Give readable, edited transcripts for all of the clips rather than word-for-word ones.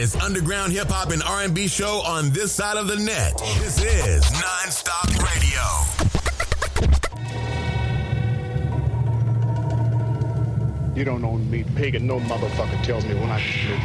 hottest underground hip-hop and R&B show on this side of the net. This is Non-Stop Radio. You don't own me, pig, and no motherfucker tells me when I should.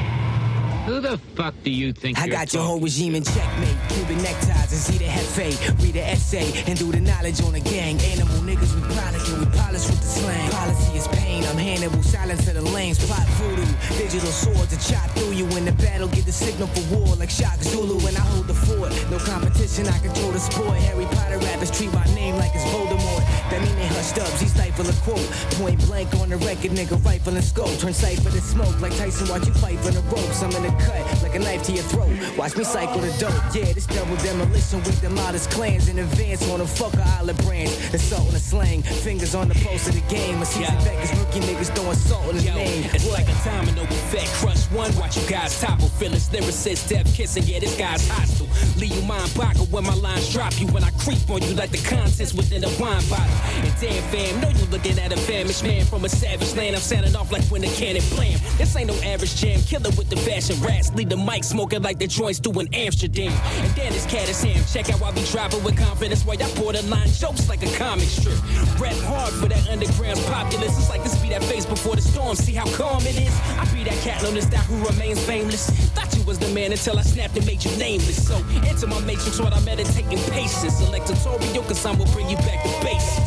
Who the fuck do you think I got your whole regime in checkmate, Cuban neckties and see the hefe, read the essay, and do the knowledge on the gang. Animal niggas, we polish and we polish with the slang. Policy is pain, I'm Hannibal, silence of the lanes. Plot voodoo, digital sword to chop through you. In the battle, get the signal for war like Shock Zulu. And I hold the fort, no competition, I control the sport. Harry Potter rappers treat my name like it's Voldemort. That mean they hush dubs, he stifle a quote. Point blank on the record, nigga, rifle and scope. Turn cipher to smoke like Tyson, watch you fight for the ropes. I'm in the cut like a knife to your throat. Watch me cycle the dope. Yeah, this double demolition with the modest clans in advance on a fucker olive branch. Assault and a slang, fingers on the post of the game. A season back is rookie niggas throwing salt in his name. It's like a time and no effect. Crush one, watch you guys topple. Phyllis lyricist, death kissing. Yeah, this guy's hostile. Leave you mind boggled when my lines drop you. When I creep on you like the contents within a wine bottle. And damn fam, know you looking at a famished man from a savage land. I'm sounding off like when the cannon blam. This ain't no average jam. Killer with the fashion. Rats leave the mic smoking like the joints doing Amsterdam. And then this cat is ham. Check out I be driving with confidence while y'all borderline jokes like a comic strip. Rap hard for that underground populace. It's like this be that face before the storm. See how calm it is. I be that cat on this guy who remains nameless. Thought you was the man until I snapped and made you nameless. So enter my matrix while I'm meditating patience. Select tutorial cause I will bring you back to basics.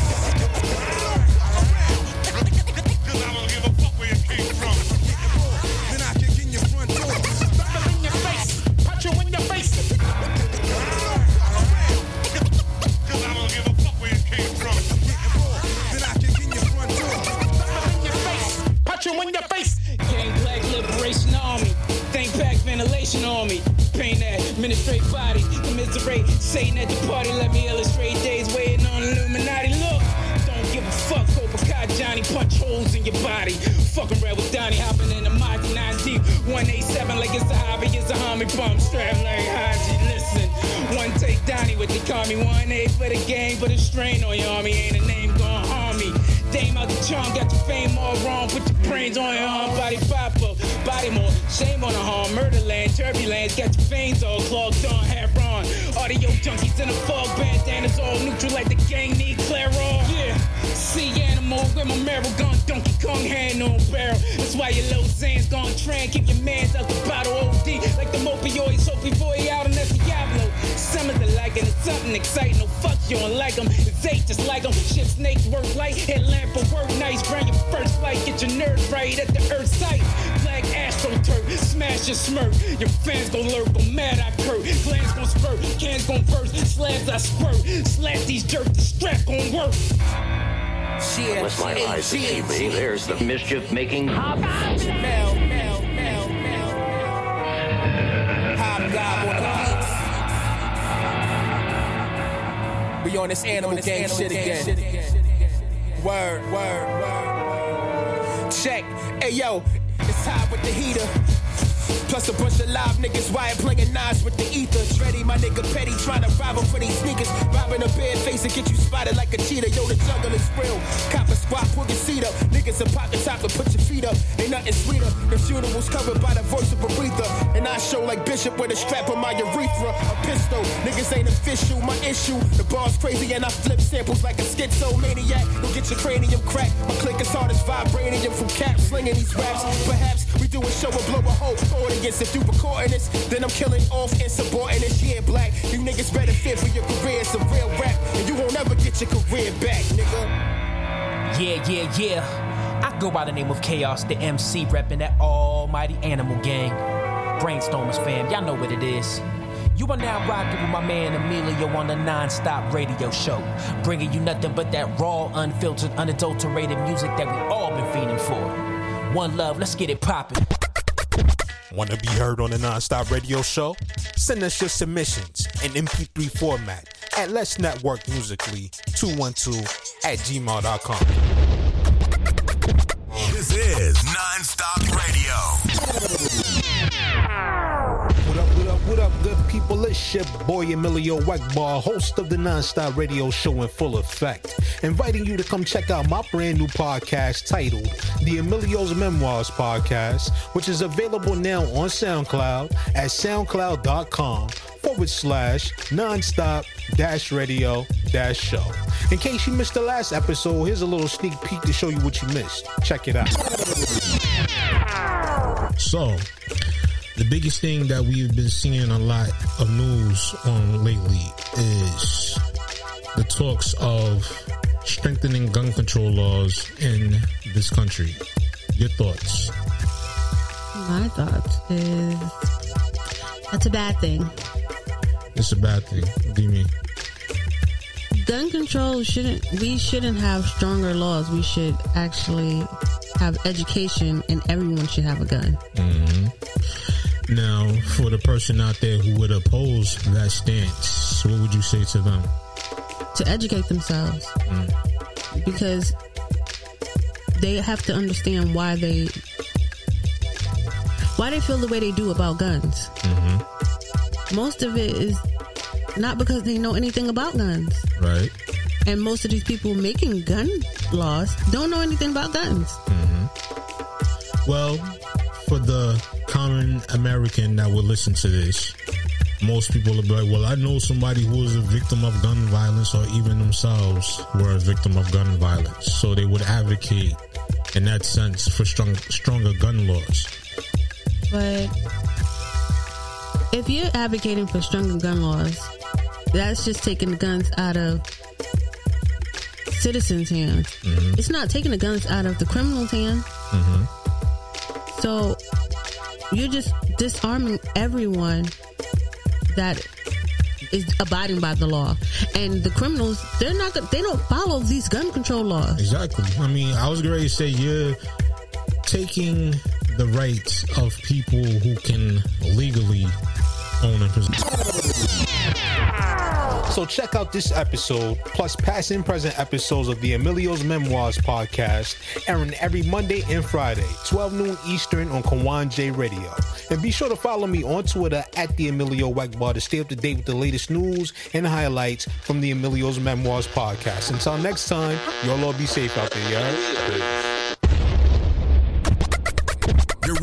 Army, pain that, ministrate body, commiserate, Satan at the party, let me illustrate days waiting on Illuminati, look, don't give a fuck, Cobra Kai Johnny, punch holes in your body, fucking red with Donnie, hopping in the Mach 9 deep, 187 like it's a hobby, it's a homie bump, strap like Haji, listen, one take Donnie with the call me, 1-8 for the gang, but a strain on your army, ain't a name gonna harm me, Dame out the charm, got your fame all wrong, put your brains on your arm, body pop up. Body more, shame on the harm, murder land, turbulence, got your veins all clogged on, half wrong. Audio junkies in a fog, bandanas all neutral like the gang need Clairol. Yeah, sea animal with my marrow gun, Donkey Kong hand on barrel. That's why your little Zan's gone train, keep your mans out the bottle OD. Like them opioids, hope before you out on that Diablo. Some of the liking is something exciting, no fuck you don't like them. It's eight just like them, shit snakes work light, headlamp for work nice. Bring your first flight, get your nerves right at the earth's sight. Black AstroTurf, smash your smirk. Your fans gon' lurk, gon' mad I curve. Glands gon' spurt, cans gon' burst, slabs I squirt. Slap these jerks, the strap gon' work. Unless my eyes deceive me, there's the mischief-making hobgoblin. Hobgoblin. We on this Animal Gang shit again. Word, word, word. Check. Hey, yo. It's hot with the heater. Plus a bunch of live niggas, why playing knives with the ether. Dreddy, my nigga Petty, trying to rival for these sneakers. Robbing a bare face and get you spotted like a cheetah. Yo, the jungle is real. Cop a squat, pull your seat up. Niggas will pop the top and put your feet up. Ain't nothing sweeter. The funeral's covered by the voice of Aretha. And I show like Bishop with a strap on my urethra. A pistol, niggas ain't official, my issue. The bar's crazy and I flip samples like a schizomaniac. Go get your cranium cracked. My click is hard as vibranium from cap slinging these raps. Perhaps we do a show and blow a hole. Audience, if you recording this, then I'm killing off insubordinates. Yeah, black, you niggas better fit for your career. It's a real rap, and you won't ever get your career back, nigga. Yeah. I go by the name of Chaos, the MC, repping that almighty Animal Gang. Brainstormers fam, y'all know what it is. You are now rocking with my man Emilio on the Non-Stop Radio Show, bringing you nothing but that raw, unfiltered, unadulterated music that we all been fiending for. One love, let's get it poppin'. Want to be heard on the Non-Stop Radio Show? Send us your submissions in MP3 format at Let's Network Musically 212@gmail.com. This is Non-Stop Radio. What up, what up? what up, good people? It's your boy Emilio Weckbar, host of the Non-Stop Radio Show in full effect, inviting you to come check out my brand new podcast titled The Emilio's Memoirs Podcast, which is available now on SoundCloud at soundcloud.com/nonstop-radio-show. In case you missed the last episode, here's a little sneak peek to show you what you missed. Check it out. So, the biggest thing that we've been seeing a lot of news on lately is the talks of strengthening gun control laws in this country. Your thoughts? My thoughts is that's a bad thing. It's a bad thing. What do you mean? Gun control we shouldn't have stronger laws. We should actually have education and everyone should have a gun. Mm-hmm. Now, for the person out there who would oppose that stance, what would you say to them? To educate themselves. Mm. Because they have to understand why they feel the way they do about guns. Mm-hmm. Most of it is not because they know anything about guns. Right. And most of these people making gun laws don't know anything about guns. Mm-hmm. Well, for the common American that would listen to this, most people will be like, well, I know somebody who was a victim of gun violence, or even themselves were a victim of gun violence, so they would advocate in that sense for stronger gun laws. But if you're advocating for stronger gun laws, that's just taking the guns out of citizens' hands. Mm-hmm. It's not taking the guns out of the criminal's hand. Mm-hmm. So you're just disarming everyone that is abiding by the law. And the criminals, they don't follow these gun control laws. Exactly. I mean, I was going to say you're taking the rights of people who can legally own and possess. So check out this episode, plus past and present episodes of the Emilio's Memoirs Podcast, airing every Monday and Friday, 12 noon Eastern on Kwan J Radio. And be sure to follow me on Twitter at the Emilio Weckbar to stay up to date with the latest news and highlights from the Emilio's Memoirs Podcast. Until next time, y'all all be safe out there, y'all. You're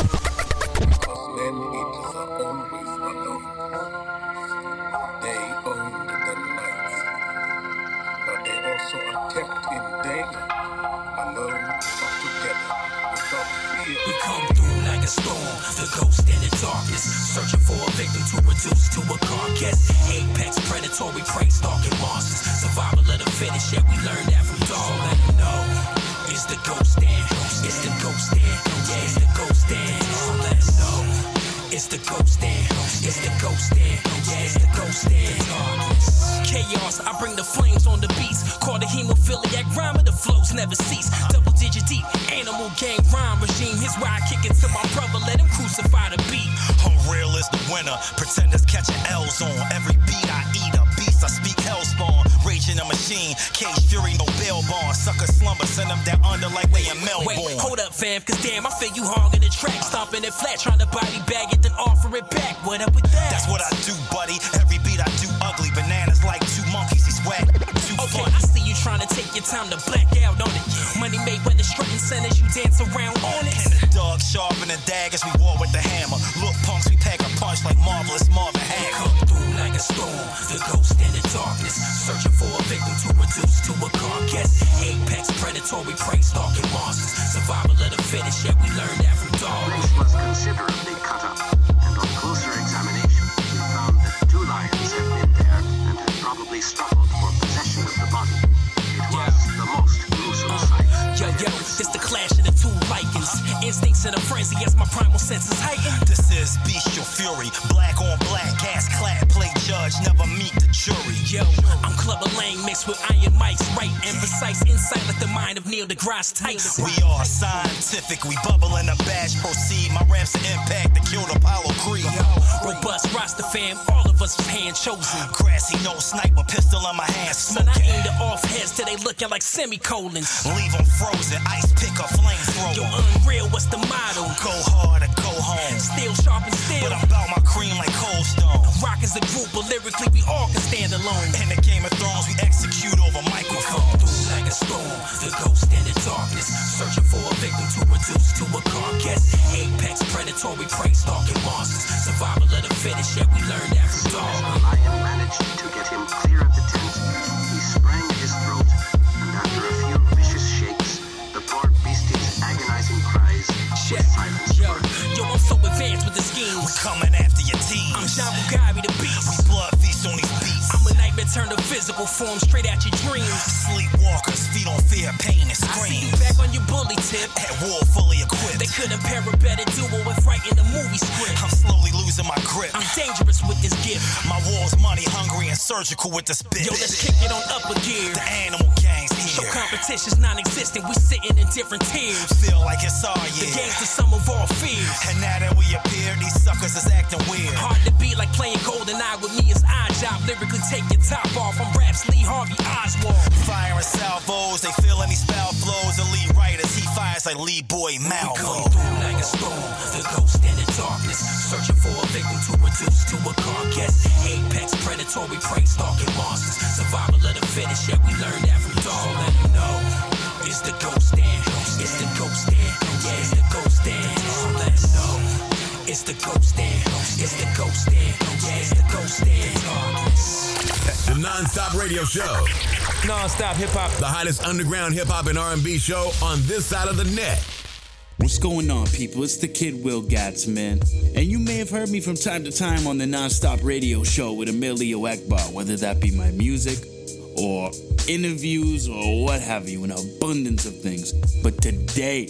They owned the night, but they also attacked in daylight, alone or together, without fear. We come through like a storm, the ghost in the darkness, searching for a victim to reduce to a carcass. Apex predatory prey stalking monsters, survival of the fittest, yeah, we learned that from dog. Let them know it's the ghost stand, it's the ghost stand, yeah, it's the ghost stand. So let them know it's the ghost stand, it's the ghost stand, yeah, it's the ghost stand. Chaos, I bring the flames on the beats, call the hemophiliac rhyme of the flows never cease. Double digit deep, animal gang rhyme regime. Here's why I kick it to my brother, let him crucify the beat. Unreal is the winner, pretenders catching L's on every beat I eat. A beast, I speak hellspawn, raging a machine, cage fury, no bail bond. Sucker slumber, send them down under like they in Melbourne. Wait, hold up fam, cause damn, I feel you hog in the track, stomping it flat, trying to body bag it, then offer it back. What up with that? That's what I do, buddy, every beat I do ugly. Bananas like two monkeys, he's whack, too okay, funny. I see you trying to take your time to black out on it. Money made by the strutting centers, you dance around on it. And the dog sharpen the daggers, we war with the hammer. Look punks, we pack a punch like marvelous Marvin Hagler. Come through like a storm, the ghost in the darkness, searching for a victim to reduce to a carcass. Apex predatory prey stalking monsters, survival of the fittest, yeah, we learned that from dogs. The race was considerably cut up, and on closer examination, we found that two lions had been there and had probably struggled for possession of the body. It was the most gruesome sight. Yo, it's the clash of the two lichens. Instincts in a frenzy as my primal senses heighten. This is bestial fury, black on black, gas clad, play judge, never meet the jury. Yo, I'm Clubber Lang mixed with Iron Mike's right and precise insight like the mind of Neil deGrasse Tyson. We are scientific, we bubble in a bash, proceed. My raps an impact that killed Apollo Creed. Robust roster fam, all of us was hand chosen. Grassy no sniper, pistol on my hand smoking. Son, I aimed it off heads till they looking like semicolons. Leave them frozen, ice pick a flamethrower. Yo, Unreal, what's the motto? Go hard or go home. Steel sharp and steel. But I'm about my cream like Cold Stone. Rock is a group, but lyrically we all can stand alone. In the Game of Thrones, we execute over microphones. Like a storm, the ghost in the darkness. Searching for a victim to reduce to a carcass. Apex predatory prey stalking monsters. Survival of the fittest, yet we learned that from Darwin. The lion managed to get him clear of the tent. He sprang at his throat, and after a few vicious shakes, the poor beastie's agonizing cries were silenced. Yo, I'm so advanced with the schemes. We're coming after your team. I'm John Bugari the beast. We blood feast on these beasts. Turn to physical form straight at your dreams. Sleepwalkers, feet on fear, pain and screams. I see you back on your bully tip. At war fully equipped. They couldn't pair a better duo if writing a movie script. I'm slowly losing my grip. I'm dangerous with this gift. My war's money hungry and surgical with this bitch. Yo, let's kick it on up a gear. The Animal Gang's here. Your competition's non-existent. We sitting in different tiers. Feel like it's our year. The game's the sum of all fears. And now that we appear, these suckers is acting weird. Hard to beat like playing GoldenEye with me is odd job. Lyrically take your top off, I'm raps Lee Harvey Oswald. Firing salvos, they feel any foul flows. The lead writers, he fires like Lee Boy Malvo. We come through like a storm, the ghost in the darkness. Searching for a victim to reduce to a carcass. Apex predatory prey stalking monsters. Survival of the fittest, yet we learned that from Darwin. Let them know, it's the ghost in. It's the ghost in. Yeah, it's the ghost in. Let them know, it's the ghost in. It's the ghost in. Yeah, it's the ghost in. The Non-Stop Radio Show. Non-Stop Hip-Hop. The hottest underground hip-hop and R&B show on this side of the net. What's going on, people? It's the Kid Will Gatz, man. And you may have heard me from time to time on the Non-Stop Radio Show with Emilio Ecbar, whether that be my music or interviews or what have you, an abundance of things. But today,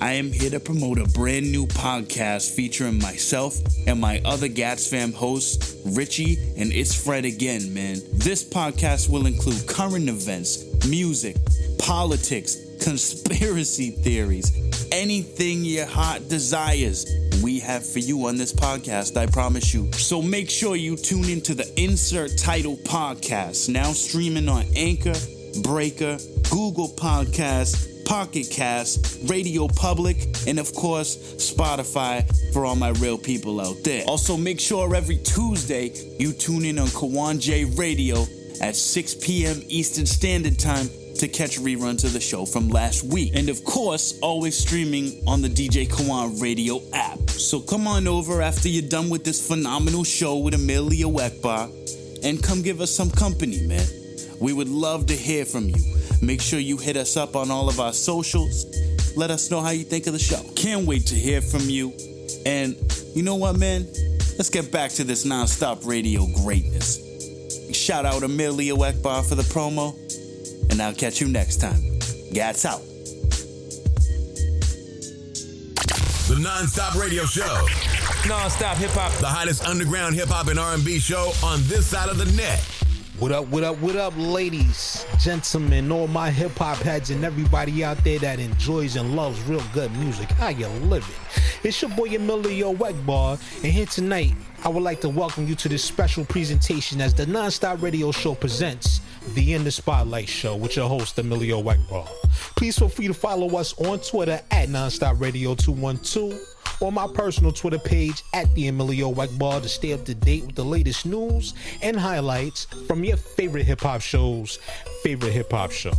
I am here to promote a brand new podcast featuring myself and my other Gats Fam hosts, Richie and It's Fred Again, man. This podcast will include current events, music, politics, conspiracy theories, anything your heart desires. We have for you on this podcast, I promise you. So make sure you tune into the Insert Title Podcast, now streaming on Anchor, Breaker, Google Podcasts, Pocket Cast, Radio Public, and of course, Spotify for all my real people out there. Also, make sure every Tuesday you tune in on Kwan J Radio at 6 p.m. Eastern Standard Time to catch reruns of the show from last week. And of course, always streaming on the DJ Kwan Radio app. So come on over after you're done with this phenomenal show with Emilio Weckbar and come give us some company, man. We would love to hear from you. Make sure you hit us up on all of our socials. Let us know how you think of the show. Can't wait to hear from you. And you know what, man? Let's get back to this Non-Stop Radio greatness. Shout out Emilio Ecbar for the promo. And I'll catch you next time. Gats out. The Non-Stop Radio Show. Non-Stop Hip-Hop. The hottest underground hip-hop and R&B show on this side of the net. What up, what up, what up, ladies, gentlemen, all my hip-hop heads and everybody out there that enjoys and loves real good music. How you living? It's your boy Emilio Weckbar, and here tonight, I would like to welcome you to this special presentation as the Non-Stop Radio Show presents The In The Spotlight Show with your host, Emilio Weckbar. Please feel free to follow us on Twitter at Non-Stop Radio 212. On my personal Twitter page at the Emilio Weckbar to stay up to date with the latest news and highlights from your favorite hip-hop show's favorite hip-hop show.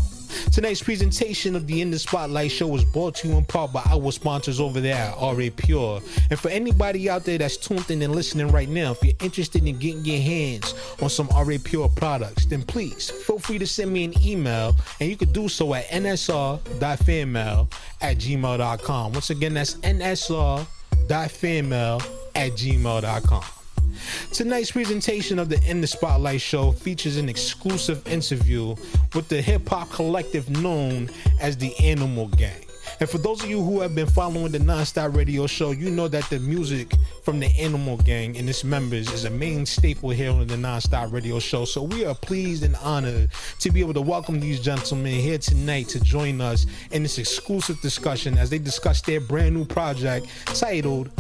Tonight's presentation of the In The Spotlight Show was brought to you in part by our sponsors over there at RA Pure. And for anybody out there that's tuned in and listening right now, if you're interested in getting your hands on some RA Pure products, then please feel free to send me an email, and you can do so at nsr.fanmail@gmail.com. Once again, that's nsr.fanmail@gmail.com. Tonight's presentation of the In The Spotlight Show features an exclusive interview with the hip-hop collective known as the Animal Gang. And for those of you who have been following the Non-Stop Radio Show, you know that the music from the Animal Gang and its members is a main staple here on the Non-Stop Radio Show. So we are pleased and honored to be able to welcome these gentlemen here tonight to join us in this exclusive discussion as they discuss their brand new project titled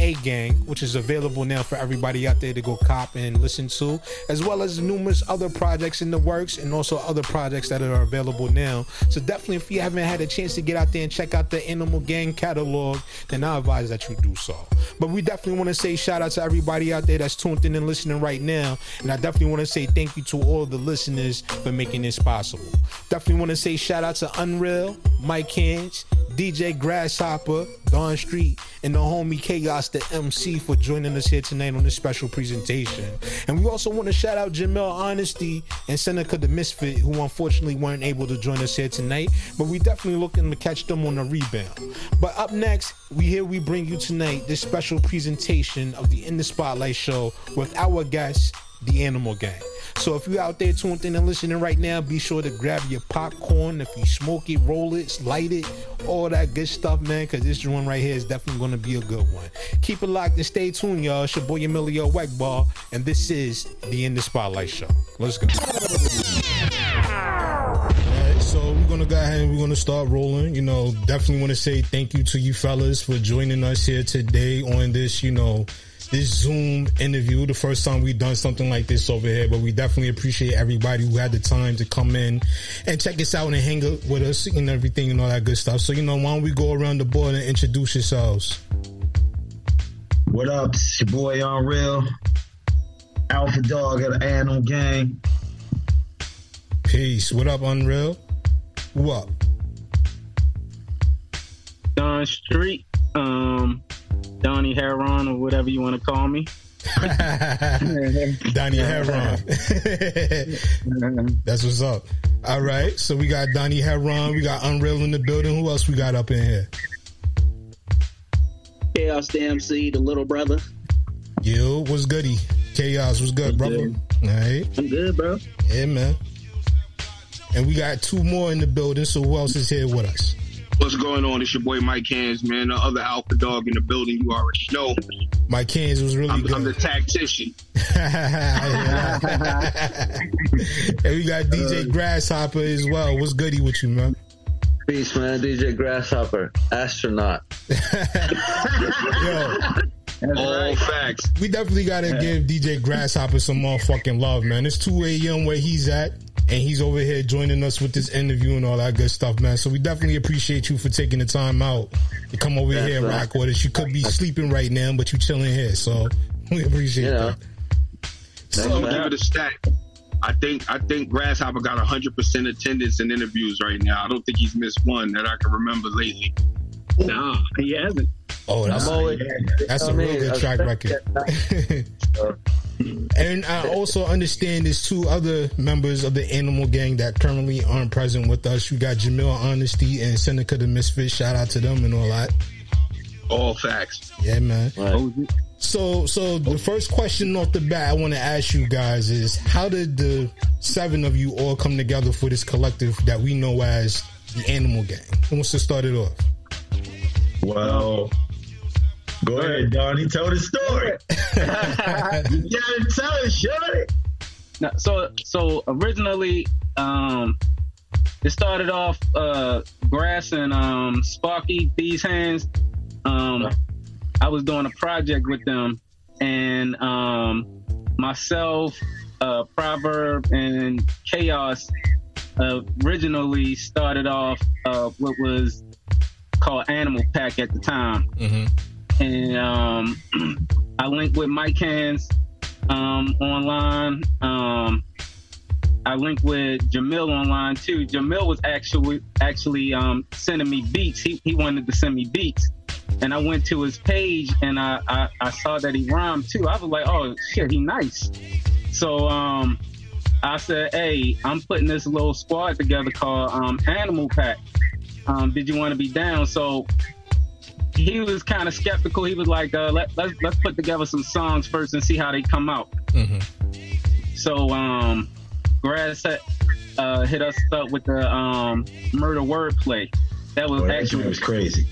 A Gang, which is available now for everybody out there to go cop and listen to, as well as numerous other projects in the works and also other projects that are available now. So definitely, if you haven't had a chance to get out there and check out the Animal Gang catalog, then I advise that you do so. But we definitely want to say shout out to everybody out there that's tuned in and listening right now, and I definitely want to say thank you to all the listeners for making this possible. Definitely want to say shout out to Unreal, Mike Hands, DJ Grasshopper, Don Street, and the homie Chaos the MC for joining us here tonight on this special presentation. And we also want to shout out Jamil Honesty and Seneca the Misfit, who unfortunately weren't able to join us here tonight, but we definitely looking to catch them on the rebound. But up next, we bring you tonight this special presentation of the In the Spotlight show with our guest, The Animal Gang. So if you out there tuned in and listening right now, be sure to grab your popcorn. If you smoke it, roll it, light it, all that good stuff, man, because this one right here is definitely going to be a good one. Keep it locked and stay tuned, y'all. It's your boy Emilio Weckbar, and this is the In the Spotlight show. Let's go. So we're going to go ahead and we're going to start rolling. You know, definitely want to say thank you to you fellas for joining us here today on this, you know, this Zoom interview, the first time we've done something like this over here, but we definitely appreciate everybody who had the time to come in and check us out and hang out with us and everything and all that good stuff. So, you know, why don't we go around the board and introduce yourselves? What up? It's your boy Unreal, Alpha Dog of the Animal Gang. Peace. What up, Unreal? Who up? Don Street. Donnie Heron, or whatever you want to call me. Donnie Heron. That's what's up. All right, so we got Donnie Heron. We got Unreal in the building. Who else we got up in here? Chaos the MC, the little brother. Yo, what's goody? Chaos, what's good, brother? All right. I'm good, bro. Yeah, man. And we got two more in the building, so who else is here with us? What's going on? It's your boy Mike Hands, man. The other alpha dog in the building, you already know. Mike Hands was really good. I'm the tactician. And we got DJ Grasshopper as well. What's goody with you, man? Peace, man. DJ Grasshopper. Astronaut. Yo. That's all right. Facts. We definitely got to give DJ Grasshopper some motherfucking love, man. It's 2 a.m. where he's at. And he's over here joining us with this interview and all that good stuff, man. So we definitely appreciate you for taking the time out to come over here and rock with us. You could be sleeping right now, but you chilling here. So we appreciate that. So I'm going to give it a stat. I think Grasshopper got 100% attendance in interviews right now. I don't think he's missed one that I can remember lately. Nah, he hasn't. Oh, that's a real good track record. And I also understand there's two other members of the Animal Gang that currently aren't present with us. You got Jamil Honesty and Seneca the Misfit. Shout out to them and all that. All facts. Yeah, man. Right. So the first question off the bat I want to ask you guys is, how did the seven of you all come together for this collective that we know as the Animal Gang? Who wants to start it off? Well... Go ahead, Donnie. Tell the story. You gotta tell it, shorty. No, so originally, it started off Grass and Sparky, these hands. I was doing a project with them, and myself, Proverb, and Chaos originally started off what was called Animal Pack at the time. Mm-hmm. And I linked with Mike Hands online. I linked with Jamil online too. Jamil was actually sending me beats. He wanted to send me beats, and I went to his page and I saw that he rhymed too. I was like, oh shit, he nice. So I said, hey, I'm putting this little squad together called Animal Pack. Did you want to be down? So he was kind of skeptical. He was like, let's put together some songs first and see how they come out. Mm-hmm. So Grass hit us up with the murder wordplay. That was that was crazy.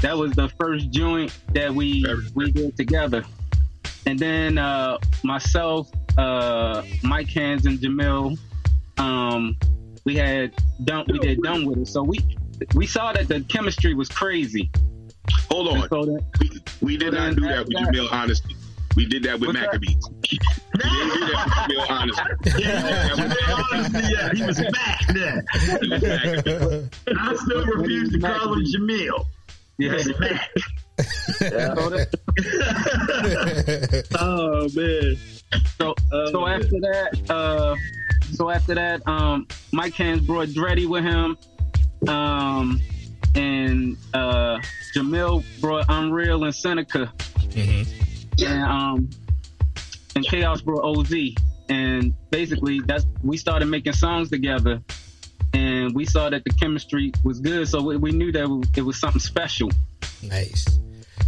That was the first joint that we did together. And then myself, Mike Hands, and Jamil, we did Done With It. So we saw that the chemistry was crazy. Hold on. We did not do that with Jamil Honesty. We did that with Maccabees. Yeah, he was back then. I still refuse to call him Jamil. Yeah. He was back. Oh man. So after that, Mike Hands brought Dreddy with him. And Jamil brought Unreal and Seneca. Mm-hmm. And Chaos brought Ozy. And basically we started making songs together, and we saw that the chemistry was good, so we knew that it was something special. Nice.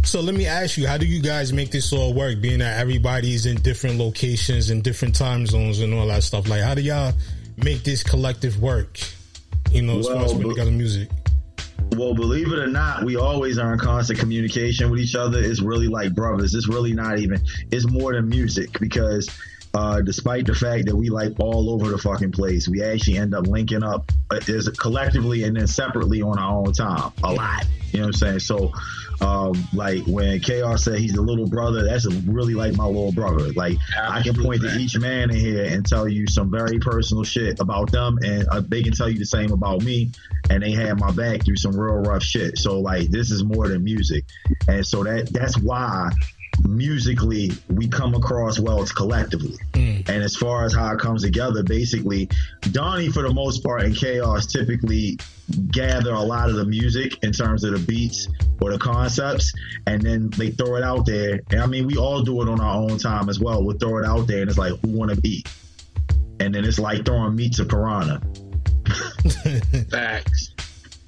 So let me ask you, how do you guys make this all work, being that everybody's in different locations and different time zones and all that stuff? Like, how do y'all make this collective work, you know, as far as putting together music? Well, believe it or not, we always are in constant communication with each other. It's really like brothers. It's really not even, it's more than music, because despite the fact that we like all over the fucking place, we actually end up linking up is collectively and then separately on our own time a lot. You know what I'm saying? So, like when Chaos said he's the little brother, that's really like my little brother. Like, I can point to each man in here and tell you some very personal shit about them, and they can tell you the same about me, and they had my back through some real rough shit. So, like, this is more than music. And so that's why musically we come across well collectively. And as far as how it comes together, basically Donnie for the most part and Chaos typically gather a lot of the music in terms of the beats or the concepts, and then they throw it out there. And I mean, we all do it on our own time as well. We'll throw it out there and it's like, who wanna eat? And then it's like throwing meat to piranha. Facts.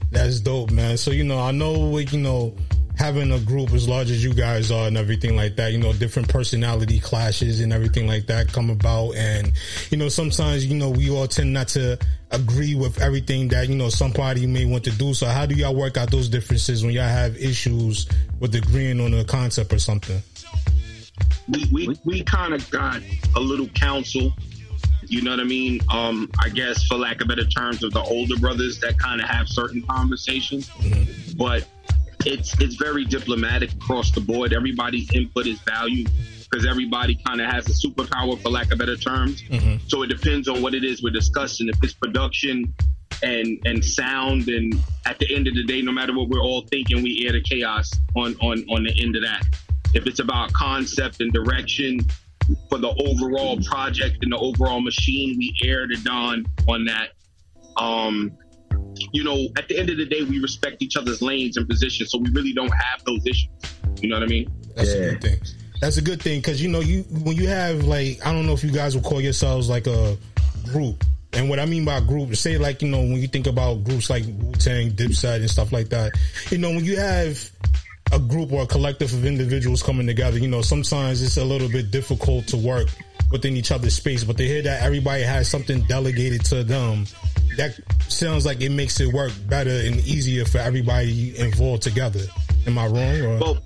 That's dope, man. So, you know, I know we, you know, having a group as large as you guys are and everything like that, you know, different personality clashes and everything like that come about. And, you know, sometimes, you know, we all tend not to agree with everything that, you know, somebody may want to do. So how do y'all work out those differences when y'all have issues with agreeing on a concept or something? We kind of got a little counsel, you know what I mean? I guess for lack of better terms, of the older brothers that kind of have certain conversations, mm-hmm. but it's very diplomatic across the board. Everybody's input is valued because everybody kind of has a superpower, for lack of better terms. Mm-hmm. So it depends on what it is we're discussing. If it's production and sound, and at the end of the day, no matter what we're all thinking, we air the chaos on the end of that. If it's about concept and direction for the overall project and the overall machine, we air the Don on that. You know, at the end of the day, we respect each other's lanes and positions, so we really don't have those issues. You know what I mean? That's a good thing. That's a good thing, because, you know, when you have, like, I don't know if you guys will call yourselves, like, a group. And what I mean by group, say, like, you know, when you think about groups like Wu-Tang, Dipset, and stuff like that, you know, when you have a group or a collective of individuals coming together, you know, sometimes it's a little bit difficult to work within each other's space, but to hear that everybody has something delegated to them, that sounds like it makes it work better and easier for everybody involved together. Am I wrong? Or? Well,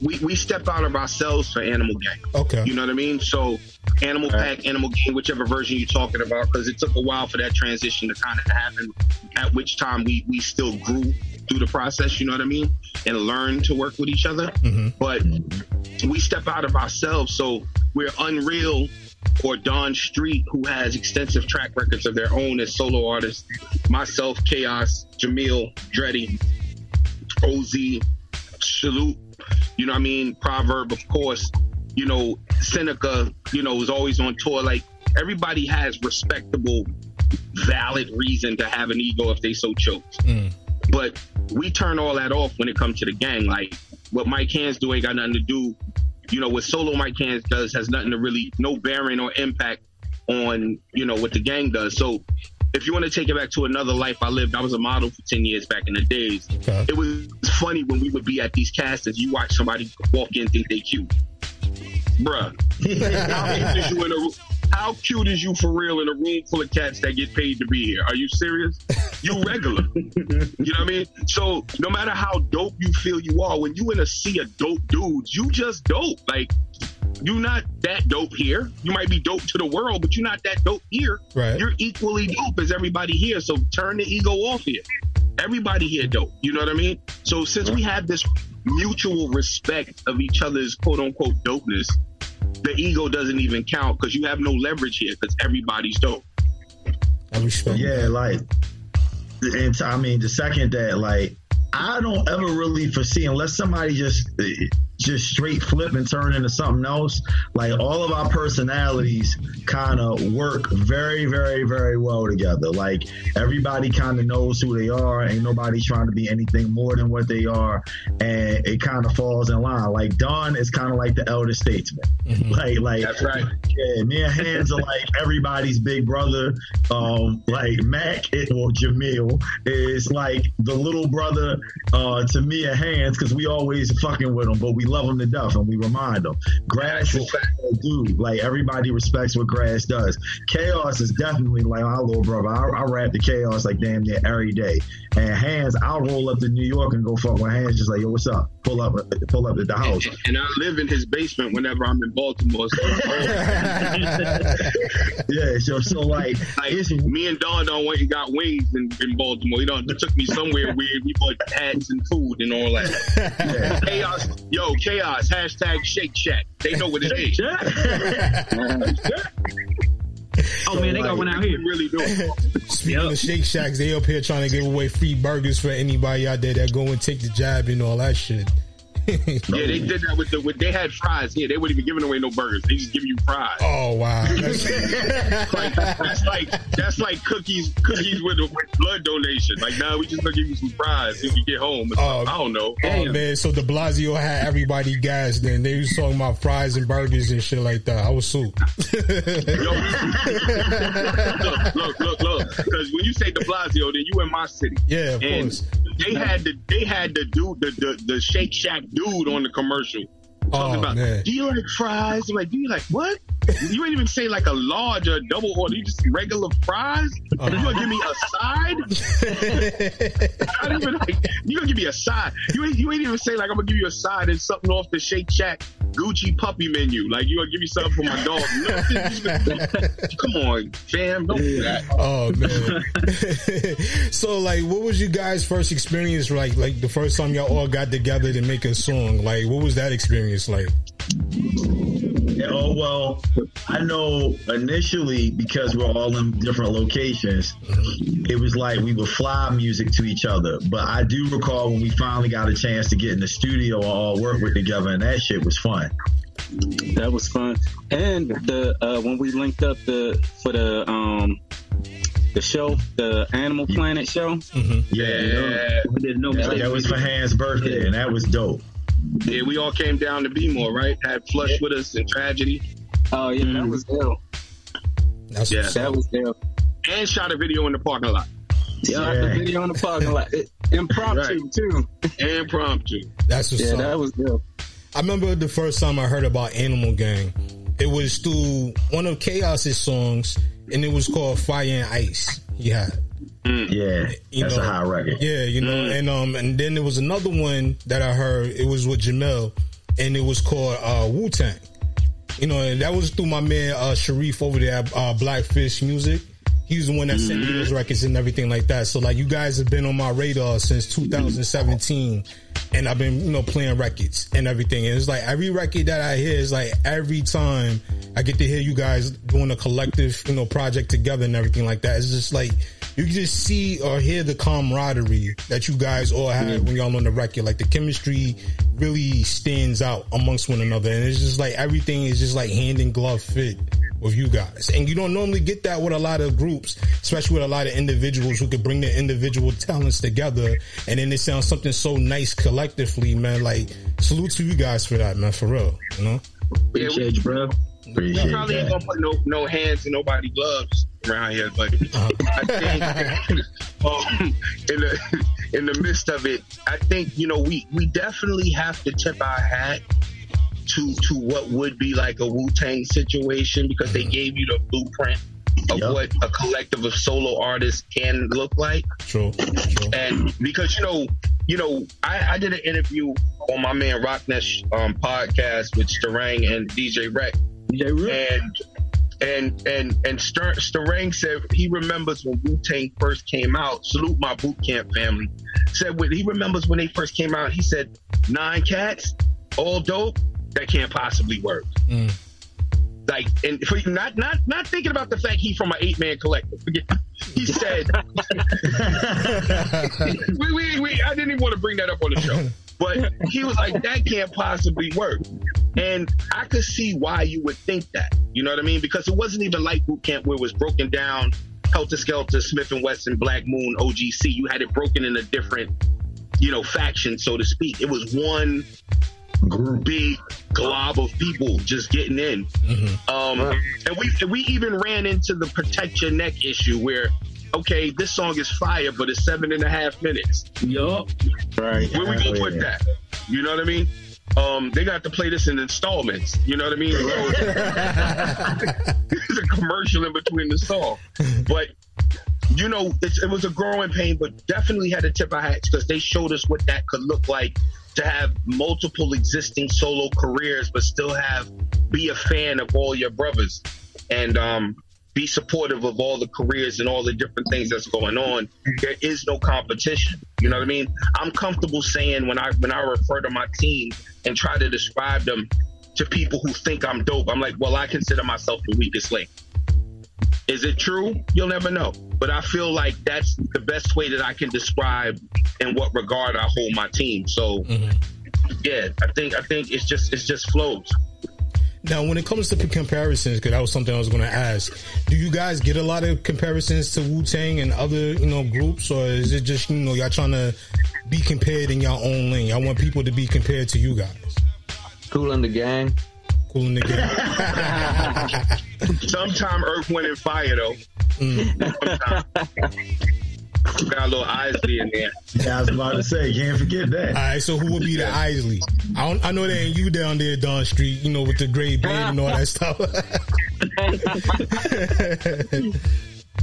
we step out of ourselves for Animal Gang. Okay. You know what I mean? So Animal Pack, Animal Gang, whichever version you're talking about, because it took a while for that transition to kind of happen, at which time we still grew through the process, you know what I mean? And learned to work with each other. Mm-hmm. But we step out of ourselves, so we're Unreal or Don Street, who has extensive track records of their own as solo artists. Myself, Chaos, Jamil, Dreddy, Ozy, Salute, you know what I mean? Proverb, of course, you know, Seneca, you know, is always on tour. Like, everybody has respectable, valid reason to have an ego if they so chose. Mm. But we turn all that off when it comes to the gang. Like, what Mike Hands do ain't got nothing to do, you know, what solo Mike Hands does has nothing to really, no bearing or impact on, you know, what the gang does. So if you want to take it back to another life I lived, I was a model for 10 years back in the days. Okay. It was funny when we would be at these castings, you watch somebody walk in, think they cute. Bruh. How cute is you for real in a room full of cats that get paid to be here? Are you serious? You regular. You know what I mean? So no matter how dope you feel you are, when you in a sea of dope dudes, you just dope. Like, you're not that dope here. You might be dope to the world, but you're not that dope here. Right. You're equally dope as everybody here. So turn the ego off here. Everybody here dope. You know what I mean? So since we have this mutual respect of each other's quote unquote dopeness, the ego doesn't even count because you have no leverage here because everybody's dope. I respect. Yeah, like, and I mean, the second that, like, I don't ever really foresee, unless somebody just straight flip and turn into something else, like, all of our personalities kind of work very, very, very well together. Like, everybody kind of knows who they are. Ain't nobody trying to be anything more than what they are. And it kind of falls in line. Like, Don is kind of like the elder statesman. Mm-hmm. Like, that's right. Yeah, me and Hands are like everybody's big brother. Like, Mac, or Jamil, is like the little brother to me and Hands, because we always fucking with them, but we love him to death and we remind him. Grass is a dude. Like, everybody respects what Grass does. Chaos is definitely like my little brother. I rap to Chaos like damn near every day. And Hands, I'll roll up to New York and go fuck with Hands, just like, yo, what's up? Pull up at the house. And I live in his basement whenever I'm in Baltimore. So yeah, so like me and Don went and got wings in Baltimore. You know, it took me somewhere weird. We bought hats and food and all that. Yeah. Chaos, yo, Chaos, # Shake Shack. They know what it is. Oh, man, they got one out here. Really do. Speaking of Shake Shacks, they up here trying to give away free burgers for anybody out there that go and take the job and all that shit. Yeah, they did that with they had fries here. They wouldn't even giving away no burgers. They just give you fries. Oh, wow. That's like cookies with blood donation. Like, nah, we just gonna give you some fries if you get home. I don't know. Damn. Oh, man, so De Blasio had everybody gassed then. They was talking about fries and burgers and shit like that. I was souped. Look. Because when you say De Blasio, then you in my city. Yeah, of course. They had the dude, the Shake Shack dude on the commercial talking about, man, do you like fries? I'm like, do you like what? You ain't even say like a large or a double order. You just regular fries? Uh-huh. You gonna give me a side? Not even like, you gonna give me a side. You ain't even say like, I'm gonna give you a side and something off the Shake Shack Gucci puppy menu. Like, you gonna give me something for my dog. Come on, fam, don't do that. Oh, man. So, like, what was you guys' first experience like the first time y'all all got together to make a song? Like, what was that experience like? Oh, well, I know initially, because we're all in different locations, it was like we would fly music to each other. But I do recall when we finally got a chance to get in the studio and all work with together, and that shit was fun. That was fun. And when we linked up for the show, the Animal Planet show. Mm-hmm. Yeah. We didn't know that was for Hans' birthday, and that was dope. Yeah, we all came down to Bmore, right? Had Flush with us and Tragedy. Oh, yeah, that was ill. That was ill. And shot a video in the parking lot. Yeah, shot a video in the parking lot. Impromptu, right, too. Impromptu. That's what's up. Yeah, that was ill. I remember the first time I heard about Animal Gang. It was through one of Chaos's songs, and it was called Fire and Ice. Yeah. Yeah, that's a high record. Yeah, you know, and then there was another one that I heard. It was with Jamil, and it was called Wu-Tang. You know, and that was through my man Sharif over there at Blackfish Music. He's the one that sent me those records and everything like that. So, like, you guys have been on my radar since 2017, and I've been, you know, playing records and everything. And it's like every record that I hear is like every time I get to hear you guys doing a collective, you know, project together and everything like that. It's just like, you can just see or hear the camaraderie that you guys all had when y'all on the record. Like, the chemistry really stands out amongst one another. And it's just like everything is just like hand in glove fit with you guys. And you don't normally get that with a lot of groups, especially with a lot of individuals who could bring their individual talents together. And then it sounds something so nice collectively, man. Like, salute to you guys for that, man, for real. You know? Appreciate you, bro. We probably ain't gonna put no hands in nobody's gloves around here, but I think in the midst of it, I think, you know, we definitely have to tip our hat to what would be like a Wu-Tang situation, because they gave you the blueprint of what a collective of solo artists can look like. True. And because, you know, I did an interview on my man Rockness podcast with Sturang and DJ Rick. And And Sturang said he remembers when Wu-Tang first came out. Salute my boot camp family. Said when he remembers when they first came out, he said 9 cats, all dope. That can't possibly work. Mm. Like, and for not thinking about the fact he's from an 8-man collective. He said, I didn't even want to bring that up on the show, but he was like, that can't possibly work. And I could see why you would think that. You know what I mean? Because it wasn't even like Boot Camp where it was broken down, Helter Skelter, Smith & Wesson, Black Moon, OGC. You had it broken in a different, you know, faction, so to speak. It was one big glob of people just getting in. Mm-hmm. And we even ran into the protect your neck issue where, okay, this song is fire, but it's 7.5 minutes. Yup. Right. Where we gonna put that? You know what I mean? They got to play this in installments. You know what I mean? There's a commercial in between the song. But, you know, it was a growing pain, but definitely had to tip our hats because they showed us what that could look like to have multiple existing solo careers, but still be a fan of all your brothers and be supportive of all the careers and all the different things that's going on. There is no competition. You know what I mean? I'm comfortable saying when I refer to my team and try to describe them to people who think I'm dope, I'm like, well, I consider myself the weakest link. Is it true? You'll never know. But I feel like that's the best way that I can describe in what regard I hold my team. So, yeah, I think it's just flows. Now, when it comes to comparisons, because that was something I was going to ask, do you guys get a lot of comparisons to Wu-Tang and other, you know, groups, or is it just, you know, y'all trying to be compared in y'all own lane? Y'all want people to be compared to you guys. Kool and the Gang. Sometime Earth, Wind, and Fire, though. Mm. Got a little Isley in there. Yeah, I was about to say, can't forget that. All right, so who would be the Isley? I know that ain't you down there, Don Street, you know, with the gray beard and all that stuff.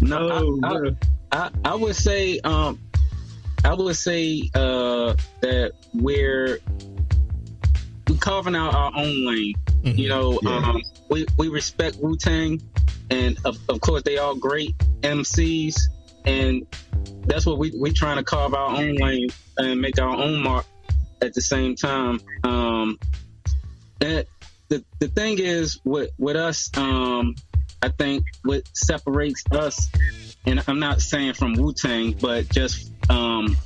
No, I would say, that we're carving out our own lane. Mm-hmm. You know, we respect Wu-Tang, and of course they all great MCs, and that's what we trying to carve our own lane and make our own mark at the same time. And the thing is with us, I think what separates us, and I'm not saying from Wu-Tang, but just from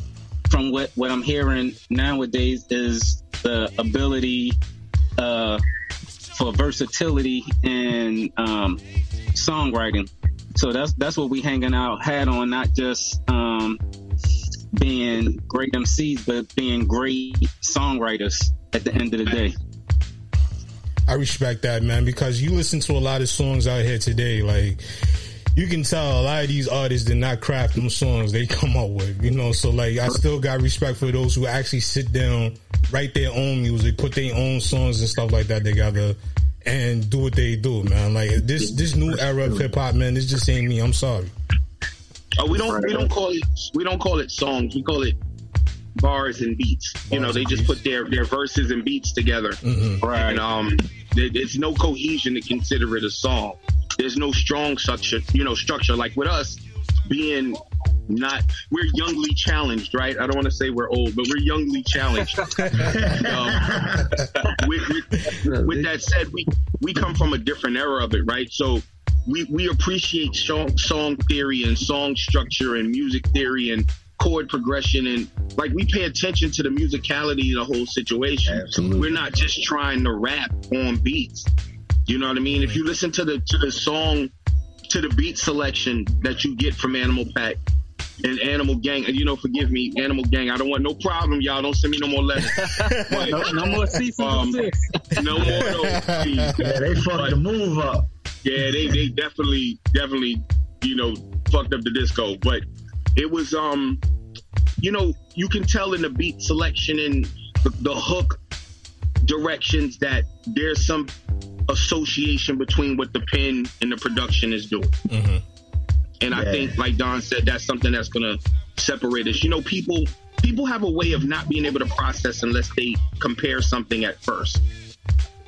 what I'm hearing nowadays is the ability for versatility and songwriting. So that's what we hanging our hat on, not just being great MCs, but being great songwriters at the end of the day. I respect that, man, because you listen to a lot of songs out here today, like, you can tell a lot of these artists did not craft them songs they come up with, you know. So, like, I still got respect for those who actually sit down, write their own music, put their own songs and stuff like that together, and do what they do, man. Like, this new era of hip hop, man, this just ain't me. I'm sorry. Oh, we don't call it songs. We call it bars and beats. You know, they just put their verses and beats together, right? And it's no cohesion to consider it a song. There's no strong structure. Like with us being we're youngly challenged, right? I don't want to say we're old, but we're youngly challenged. With that said, we come from a different era of it, right? So we appreciate song theory and song structure and music theory and chord progression, and like we pay attention to the musicality of the whole situation. Absolutely. We're not just trying to rap on beats. You know what I mean? If you listen to the song, to the beat selection that you get from Animal Pack and Animal Gang, and, you know, forgive me, Animal Gang, I don't want no problem, y'all. Don't send me no more letters. But, no more C6. No more. Yeah, they fucked the move up. Yeah, they definitely, you know, fucked up the disco. But it was, you know, you can tell in the beat selection and the hook directions that there's some association between what the pen and the production is doing. Mm-hmm. And I think, like Don said, that's something that's going to separate us. You know, people have a way of not being able to process unless they compare something at first.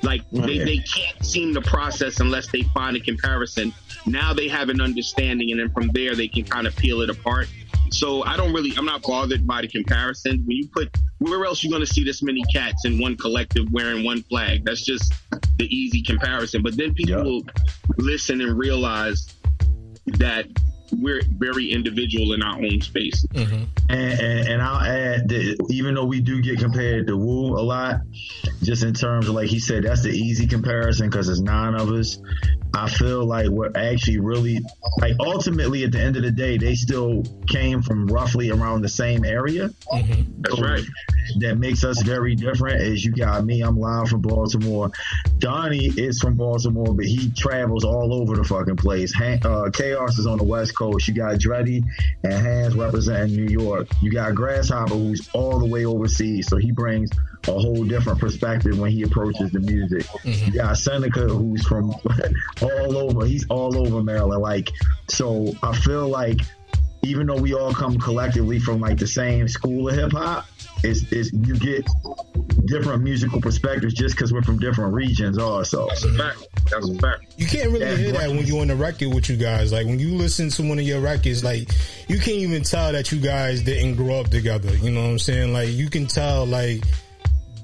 Like, they can't seem to process unless they find a comparison. Now they have an understanding, and then from there they can kind of peel it apart. So I'm not bothered by the comparison. When you put, where else you going to see this many cats in one collective wearing one flag? That's just the easy comparison. But then people will listen and realize that we're very individual in our own space. Mm-hmm. And I'll add that even though we do get compared to Wu a lot, just in terms of, like he said, that's the easy comparison because there's 9 of us. I feel like we're actually really, like, ultimately at the end of the day, they still came from roughly around the same area. Mm-hmm. That's right. That makes us very different. As you got me, I'm live from Baltimore. Donnie is from Baltimore, but he travels all over the fucking place. Chaos is on the West Coast. You got Dreddy and Hands representing New York. You got Grasshopper, who's all the way overseas, so he brings a whole different perspective when he approaches the music. Mm-hmm. You got Seneca, who's from all over. He's all over Maryland. Like, so I feel like even though we all come collectively from like the same school of hip hop, it's you get different musical perspectives just because we're from different regions also. That's a fact. That's a fact. You can't really hear that when you're on the record with you guys. Like, when you listen to one of your records, like, you can't even tell that you guys didn't grow up together. You know what I'm saying? Like, you can tell, like,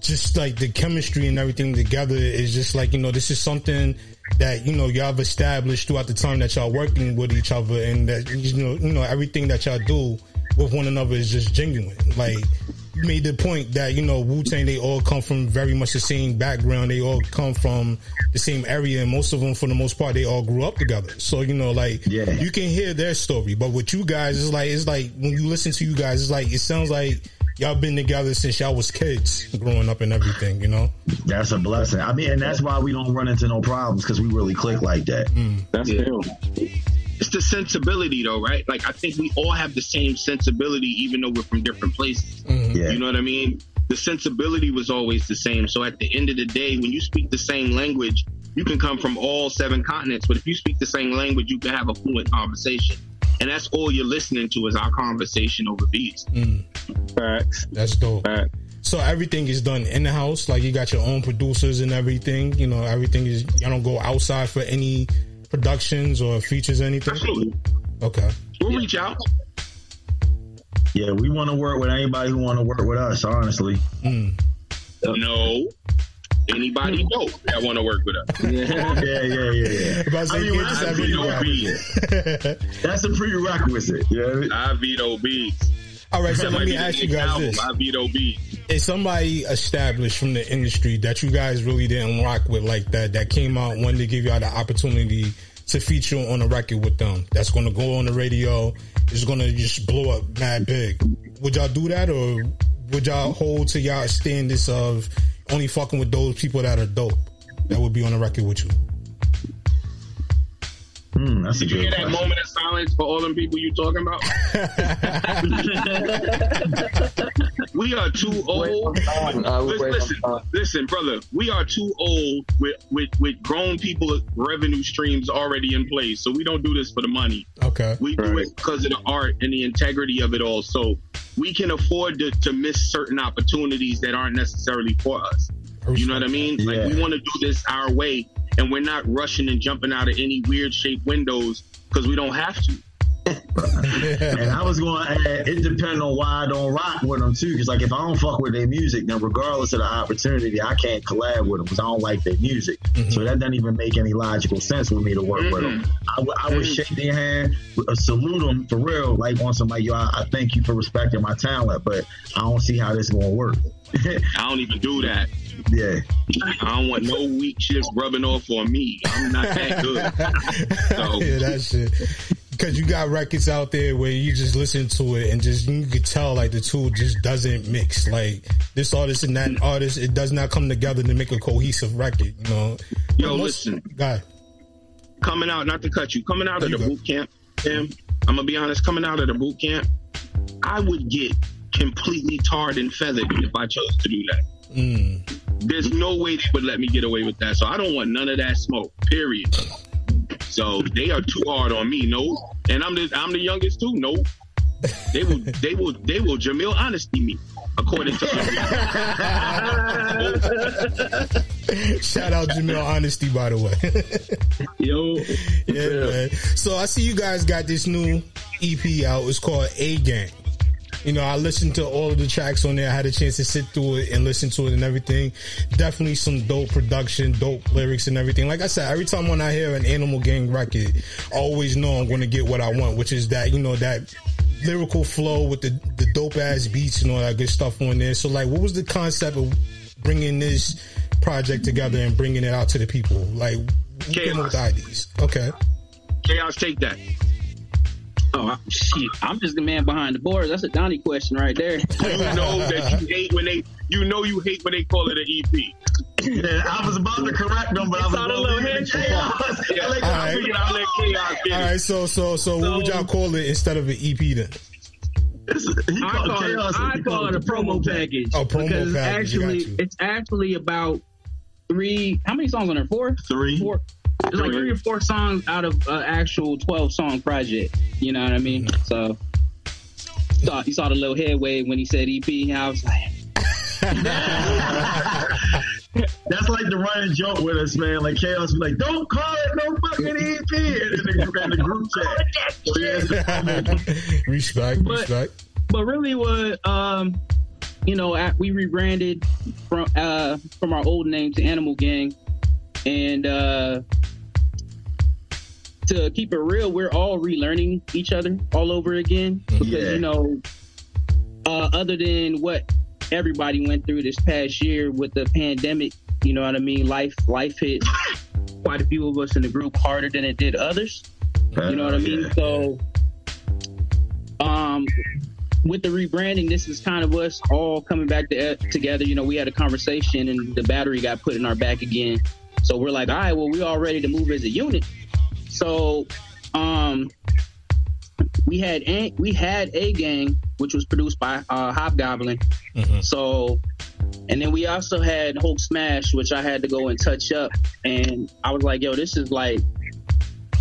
just like the chemistry and everything together is just like, you know, this is something that, you know, y'all have established throughout the time that y'all working with each other, and that, you know, everything that y'all do with one another is just genuine. Like, you made the point that, you know, Wu-Tang, they all come from very much the same background. They all come from the same area, and most of them, for the most part, they all grew up together. So, you know, like, you can hear their story, but with you guys, it's like, when you listen to you guys, it's like, it sounds like y'all been together since y'all was kids growing up and everything, you know? That's a blessing. I mean, and that's why we don't run into no problems, because we really click like that. That's real. It's the sensibility, though, right? Like, I think we all have the same sensibility, even though we're from different places. Mm-hmm. Yeah. You know what I mean? The sensibility was always the same. So at the end of the day, when you speak the same language, you can come from all 7 continents. But if you speak the same language, you can have a fluent conversation. And that's all you're listening to is our conversation over beats. Facts. That's dope. Facts. So everything is done in the house. Like, you got your own producers and everything. You know, everything is, y'all don't go outside for any productions or features or anything? Absolutely. Okay. We'll reach out. Yeah, we want to work with anybody who want to work with us, honestly. No. Anybody dope that want to work with us. Yeah. I veto beats. That's a prerequisite. Yeah. I veto beats. All right, so let me ask you guys this. I veto beats. Is somebody established from the industry that you guys really didn't rock with like that, that came out, wanted to give y'all the opportunity to feature on a record with them, that's going to go on the radio, it's going to just blow up mad big? Would y'all do that, or would y'all hold to y'all standards of only fucking with those people that are dope that would be on the record with you? That's did a good you hear question. That moment of silence for all them people you talking about? We are too old. Listen, brother. We are too old with grown people revenue streams already in place. So we don't do this for the money. Okay. We do it because of the art and the integrity of it all. So we can afford to miss certain opportunities that aren't necessarily for us. You know what I mean? Yeah. Like, we want to do this our way. And we're not rushing and jumping out of any weird shaped windows because we don't have to. And I was going to add, it depends on why I don't rock with them too. Because, like, if I don't fuck with their music, then regardless of the opportunity, I can't collab with them because I don't like their music. Mm-hmm. So that doesn't even make any logical sense for me to work with them. I would shake their hand, salute them for real, like on somebody, yo, I thank you for respecting my talent, but I don't see how this is going to work. I don't even do that. Yeah, I don't want no weak shit rubbing off on me. I'm not that good. So. Yeah, that shit. Because you got records out there where you just listen to it and just you could tell, like, the two just doesn't mix. Like, this artist and that artist, it does not come together to make a cohesive record. You know. Yo, listen, guy. Coming out, not to cut you. Coming out of the boot camp, Tim. I'm gonna be honest. Coming out of the boot camp, I would get completely tarred and feathered if I chose to do that. There's no way they would let me get away with that. So I don't want none of that smoke, period. So they are too hard on me. No. And I'm the youngest too. No. They will Jamil Honesty me. according to Shout out Jamil Honesty, by the way. Yo. Yeah, man. So I see you guys got this new EP out. It's called A Gang. You know, I listened to all of the tracks on there. I had a chance to sit through it and listen to it and everything. Definitely some dope production, dope lyrics and everything. Like I said, every time when I hear an Animal Gang record, I always know I'm going to get what I want, which is that, you know, that lyrical flow with the dope-ass beats and all that good stuff on there. So, like, what was the concept of bringing this project together and bringing it out to the people? Like, who came up with ideas? Okay. Chaos, take that. Oh, shit. I'm just the man behind the boards. That's a Donnie question right there. You know that you hate when they, you know you hate when they call it an EP. Yeah, I was about to correct them, but I was a little head Chaos. Yeah, like, All right, so what would y'all call it instead of an EP then? I call it a promo package. Oh, promo package. It's actually about three. How many songs on there? Four. It's like 3 or 4 songs out of an actual 12-song project. You know what I mean? So, you saw the little headway when he said EP. I was like... That's like the running joke with us, man. Like, Chaos be like, don't call it no fucking EP. And the group chat. Respect. But really what... we rebranded from our old name to Animal Gang. And to keep it real, we're all relearning each other all over again because, other than what everybody went through this past year with the pandemic, you know what I mean? Life hit quite a few of us in the group harder than it did others. You know what I mean? Yeah. So with the rebranding, this is kind of us all coming back together. You know, we had a conversation and the battery got put in our back again. So we're like, all right, well, we're all ready to move as a unit. So we had A Gang, which was produced by Hobgoblin. Mm-hmm. So, and then we also had Hope Smash, which I had to go and touch up. And I was like, yo, this is like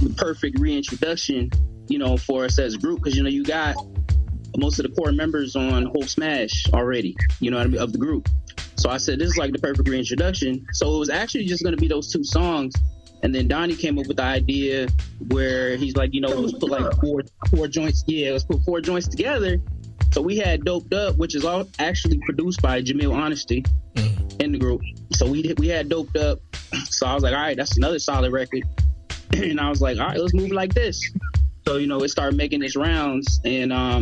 the perfect reintroduction, you know, for us as a group. Because, you know, you got most of the core members on Hope Smash already, you know what I mean, of the group. So I said, this is like the perfect reintroduction. So it was actually just going to be those 2 songs. And then Donnie came up with the idea where he's like, you know, let's put like four joints. Yeah, let's put 4 joints together. So we had Doped Up, which is all actually produced by Jamil Honesty in the group. So we had Doped Up. So I was like, all right, that's another solid record. And I was like, all right, let's move like this. So, you know, it started making its rounds. And I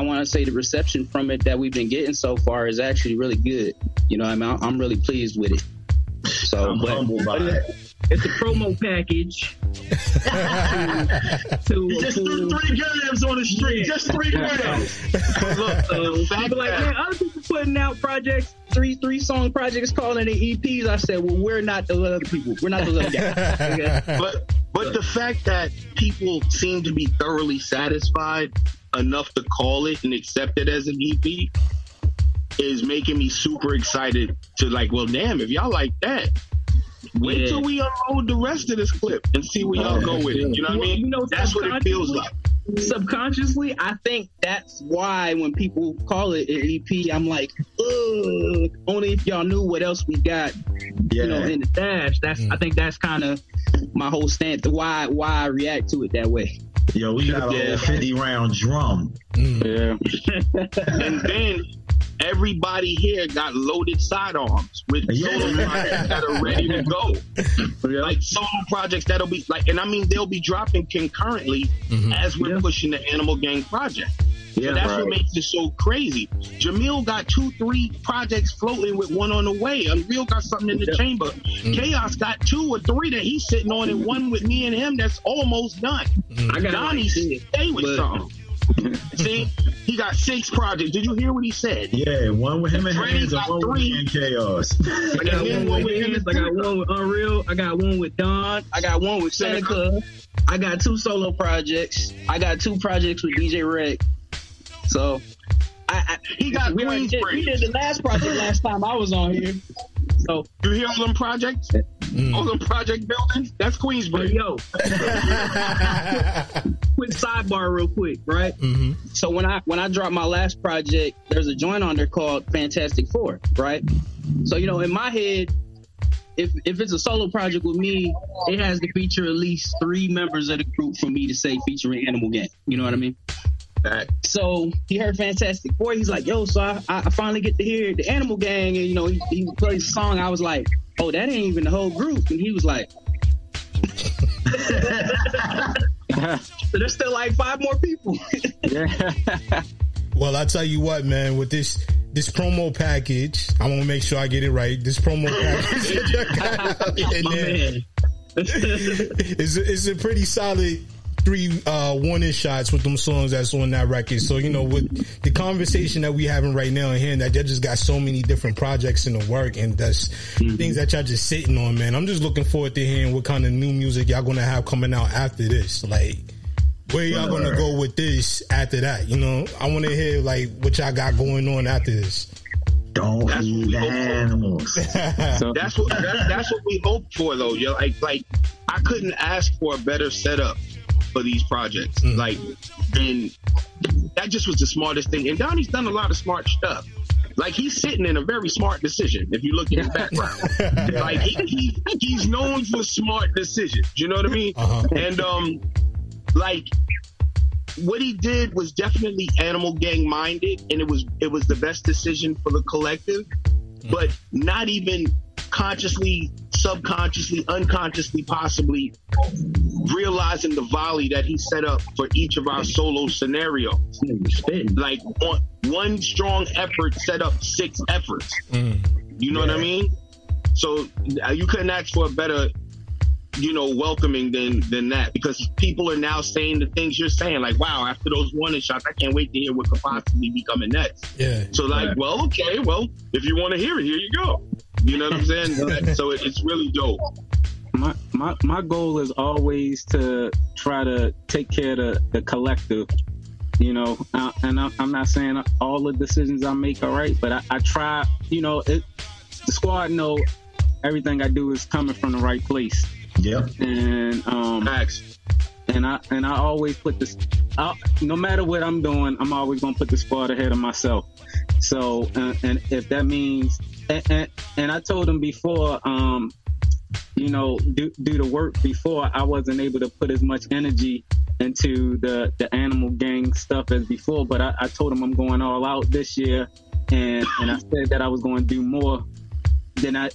want to say the reception from it that we've been getting so far is actually really good. You know, I mean, I'm really pleased with it. So, but it's a promo package. Just threw 3 grams on the street. Yeah. Just 3 grams. People like, man, other people putting out projects, three song projects, calling it EPs. I said, well, we're not the little people. We're not the little guys. Okay? But the fact that people seem to be thoroughly satisfied enough to call it and accept it as an EP is making me super excited to like, well, damn, if y'all like that, wait till we unload the rest of this clip and see where y'all go with it. You know what I mean? You know, that's what it feels like. Subconsciously, I think that's why when people call it an EP, I'm like, ugh, only if y'all knew what else we got, you know, in the stash. I think that's kind of my whole stance, why I react to it that way. Yo, we got a 50-round drum. Yeah. And then everybody here got loaded sidearms with solo projects that are ready to go. Like solo projects that'll be like, and I mean, they'll be dropping concurrently as we're pushing the Animal Gang project. Yeah, so that's what makes it so crazy. Jamil got 2-3 projects floating with one on the way. Unreal got something in the chamber. Chaos got 2 or 3 that he's sitting on and one with me and him that's almost done. Donnie's stay with something. See, he got 6 projects. Did you hear what he said? Yeah, one with him and Hands and one with me and Chaos. I got one with Hands. I got one with Unreal. I got one with Don. I got one with Seneca. I got 2 solo projects. I got 2 projects with DJ Rick. So, he got Queens. We did the last project last time I was on here. So you hear all them projects, all them project buildings? That's Queensbridge. Yo. quick sidebar real quick, right? Mm-hmm. So when I dropped my last project, there's a joint on there called Fantastic Four, right? So, you know, in my head, if it's a solo project with me, it has to feature at least three members of the group for me to say featuring Animal Gang. You know what I mean? Right. So he heard Fantastic Four. He's like, yo, so I finally get to hear the Animal Gang. And, you know, he plays a song. I was like, oh, that ain't even the whole group. And he was like... So there's still like five more people. Well, I tell you what, man, with this promo package, I want to make sure I get it right. This promo package, man. It's a pretty solid 3 warning shots with them songs that's on that record. So, you know, with the conversation that we having right now and hearing that y'all just got so many different projects in the work and that's things that y'all just sitting on, man. I'm just looking forward to hearing what kind of new music y'all gonna have coming out after this. Like, where y'all gonna go with this after that? You know, I wanna hear like what y'all got going on after this. Don't feed the animals. That's what we hope for, though, yo. Like I couldn't ask for a better setup for these projects. Like, and that just was the smartest thing. And Donnie's done a lot of smart stuff. Like, he's sitting in a very smart decision if you look at his background. Like, he's known for smart decisions. You know what I mean? And like, what he did was definitely Animal Gang minded, and it was the best decision for the collective. But not even consciously, subconsciously, unconsciously, possibly realizing the volley that he set up for each of our solo scenarios. Like, one strong effort set up 6 efforts. You know what I mean? So you couldn't ask for a better, you know, welcoming than that, because people are now saying the things you're saying. Like, wow, after those warning shots, I can't wait to hear what could possibly be coming next. So like, well, okay, well, if you want to hear it, here you go. You know what I'm saying? So it's really dope. My goal is always to try to take care of the collective, you know, I'm not saying all the decisions I make are right, but I try, you know, the squad know everything I do is coming from the right place. Yep. And I always put this out, no matter what I'm doing, I'm always going to put the squad ahead of myself. So, and if that means, and I told him before, you know, do the work before. I wasn't able to put as much energy into the Animal Gang stuff as before, but I told him I'm going all out this year, and I said that I was going to do more than I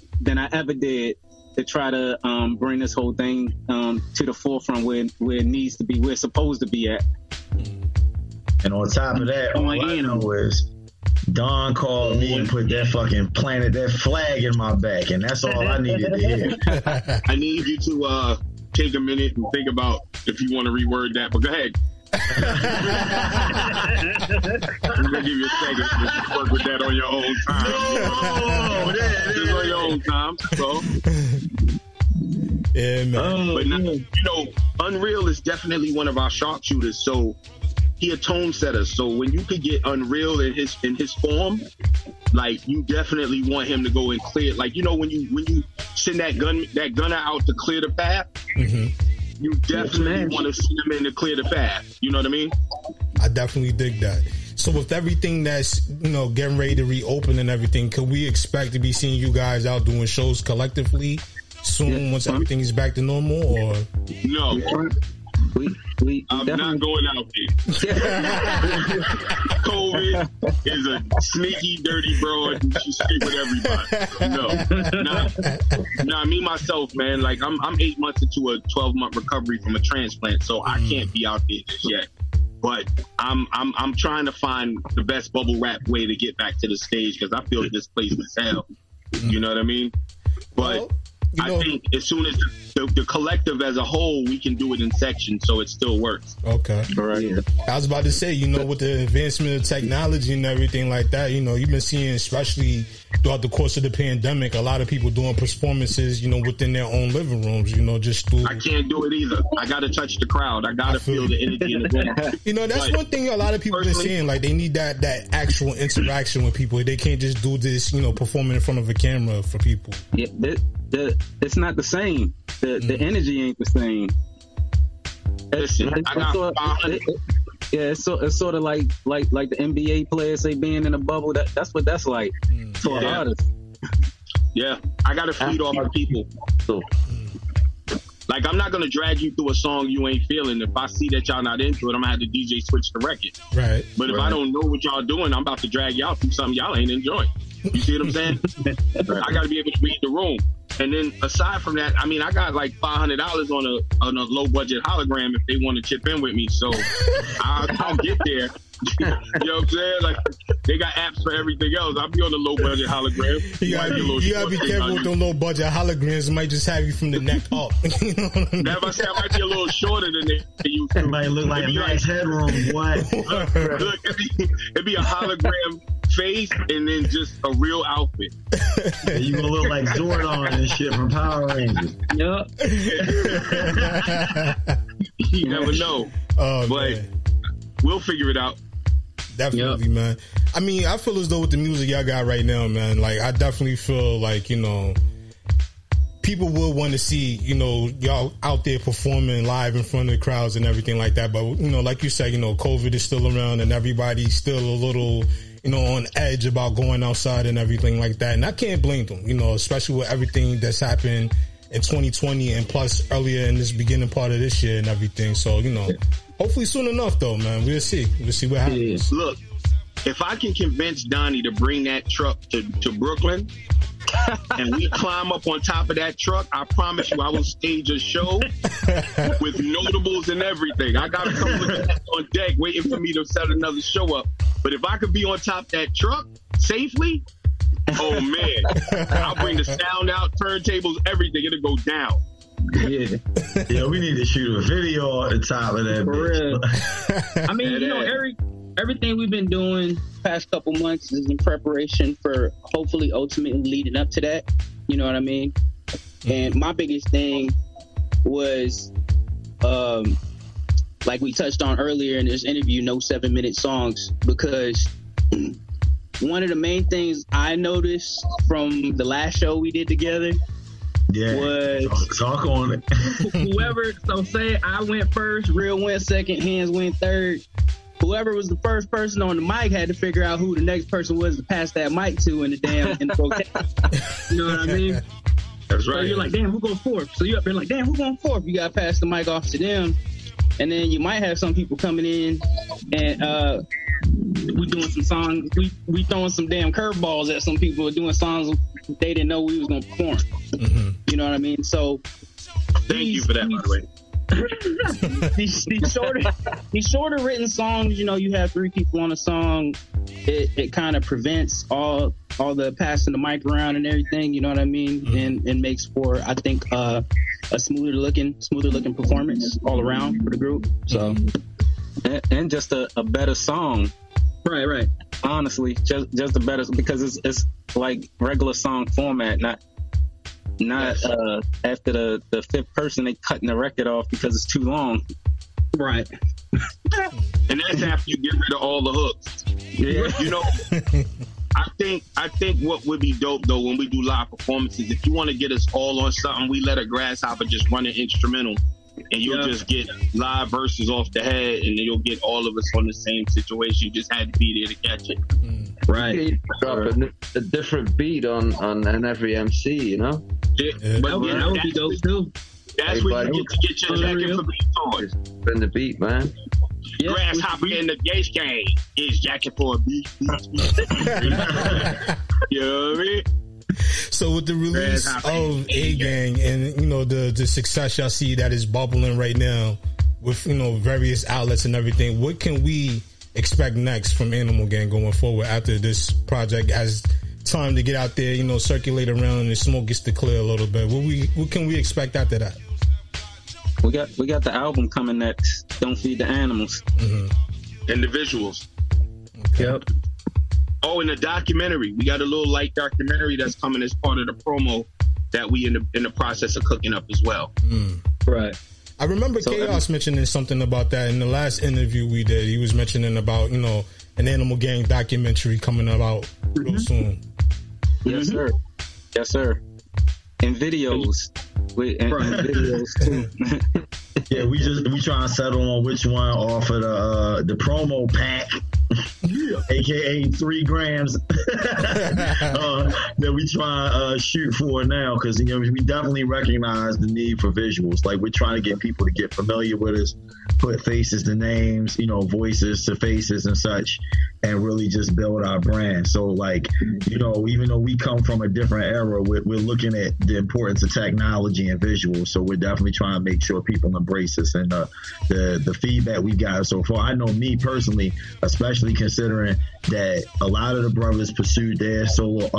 ever did to try to bring this whole thing to the forefront where it needs to be, where it's supposed to be at. And on top of that, all I know is Don called me and put that flag in my back, and that's all I needed to hear. I need you to take a minute and think about if you want to reword that, but go ahead. I'm gonna give you a second to work with that on your own time. Just on your own time. So, yeah, man. But now, you know, Unreal is definitely one of our sharpshooters. So he a tone setter. So when you could get Unreal in his form, like, you definitely want him to go and clear. Like, you know, when you send that gunner out to clear the path. You definitely want to see them in to clear the path. You know what I mean? I definitely dig that. So with everything that's, you know, getting ready to reopen and everything, can we expect to be seeing you guys out doing shows collectively soon once everything is back to normal? Or no? We I'm definitely not going out there. COVID is a sneaky, dirty broad, and she sleep with everybody. No, me myself, man. Like, I'm 8 months into a 12-month recovery from a transplant, so I can't be out there just yet. But I'm trying to find the best bubble wrap way to get back to the stage, because I feel this place is hell. You know what I mean? But. Well, you know, I think as soon as the collective as a whole, we can do it in sections, so it still works. Okay. All right. Yeah. I was about to say, you know, with the advancement of technology and everything like that, you know, you've been seeing, especially throughout the course of the pandemic, a lot of people doing performances, you know, within their own living rooms, you know, just through. I can't do it either. I got to touch the crowd. I got to feel the energy in the room. You know, that's one thing a lot of people are saying. Like, they need that actual interaction with people. They can't just do this, you know, performing in front of a camera for people. Yeah, it's not the same. The energy ain't the same. It's sort of like the NBA players say being in a bubble. That's what that's like for an artist. Yeah, I gotta feed off the people. Like, I'm not gonna drag you through a song you ain't feeling. If I see that y'all not into it, I'm gonna have the DJ switch the record. Right. But if I don't know what y'all doing, I'm about to drag y'all through something y'all ain't enjoying. You see what I'm saying? I gotta be able to read the room. And then aside from that, I mean, I got like $500 on a low budget hologram if they want to chip in with me. So I'll get there. You know what I'm saying? Like, they got apps for everything else. I'll be on the low budget hologram. You gotta be careful with them low budget holograms. It might just have you from the neck up. You know what I mean? That might be a little shorter than they used to. It might look like a nice headroom. What? Look, it'd be a hologram face and then just a real outfit. Yeah, you gonna look like Zordon and shit from Power Rangers. Yep. You never know. Oh, but man, we'll figure it out. Definitely, man. I mean, I feel as though with the music y'all got right now, man, like, I definitely feel like, you know, people would want to see, you know, y'all out there performing live in front of the crowds and everything like that. But, you know, like you said, you know, COVID is still around and everybody's still a little, you know, on edge about going outside and everything like that. And I can't blame them, you know, especially with everything that's happened in 2020 and plus earlier in this beginning part of this year and everything. So, you know, hopefully soon enough, though, man. We'll see what happens. Look, if I can convince Donnie to bring that truck to Brooklyn and we climb up on top of that truck, I promise you I will stage a show with notables and everything. I got a couple of cats on deck waiting for me to set another show up. But if I could be on top of that truck safely, oh, man, I'll bring the sound out, turntables, everything. It'll go down. Yeah, we need to shoot a video on the top of that. For real. I mean, you know, everything we've been doing past couple months is in preparation for hopefully ultimately leading up to that. You know what I mean? And my biggest thing was, like we touched on earlier in this interview, no 7-minute songs, because one of the main things I noticed from the last show we did together was talk on it. Whoever, so say I went first, Real went second, Hands went third. Whoever was the first person on the mic had to figure out who the next person was to pass that mic to in the podcast. You know what I mean? That's right. So you're like, damn, who going fourth? So you're up there like, damn, who going fourth? You got to pass the mic off to them. And then you might have some people coming in and we doing some songs. We throwing some damn curveballs at some people doing songs they didn't know we was going to perform. Mm-hmm. You know what I mean? So thank you for that, by the way. these shorter written songs, you know, you have three people on a song, it kind of prevents all the passing the mic around and everything, you know what I mean? Mm-hmm. And makes for, I think, a smoother looking performance all around for the group. So and just a better song. Right. Honestly, just a better, because it's like regular song format, not after the fifth person they cutting the record off because it's too long. Right. And that's after you get rid of all the hooks. Yeah. You know, I think what would be dope though when we do live performances, if you want to get us all on something, we let a grasshopper just run an instrumental and you'll just get live verses off the head and then you'll get all of us on the same situation. You just had to be there to catch it. Right. Drop a different beat on every MC, you know? Yeah. But that would be dope too. That's where you get to get your jacket for beat toys. Been the beat, man. Yeah. Grasshopper in the Gage Gang is jacket for a beat. You know what I mean? So with the release of A Gang and, you know, the success y'all see that is bubbling right now with, you know, various outlets and everything, what can we expect next from Animal Gang going forward after this project as time to get out there, you know, circulate around and smoke gets to clear a little bit? What can we expect after that? We got the album coming next, Don't Feed the Animals. Mm-hmm. And the visuals. Okay. Yep. Oh, and the documentary. We got a little light documentary that's coming as part of the promo that we in the process of cooking up as well. Mm. Right. I remember Chaos mentioning something about that in the last interview we did. He was mentioning about, you know, an Animal Gang documentary coming out real soon. Yes, sir. Yes, sir. And videos. And videos, too. Yeah, we trying to settle on which one off of the promo pack, aka 3 grams that we try to shoot for now, because you know we definitely recognize the need for visuals. Like, we're trying to get people to get familiar with us, put faces to names, you know, voices to faces and such, and really just build our brand. So, like, you know, even though we come from a different era, we're looking at the importance of technology and visuals. So we're definitely trying to make sure people embrace us, and the feedback we got so far. I know me personally, especially considering that a lot of the brothers pursued their solo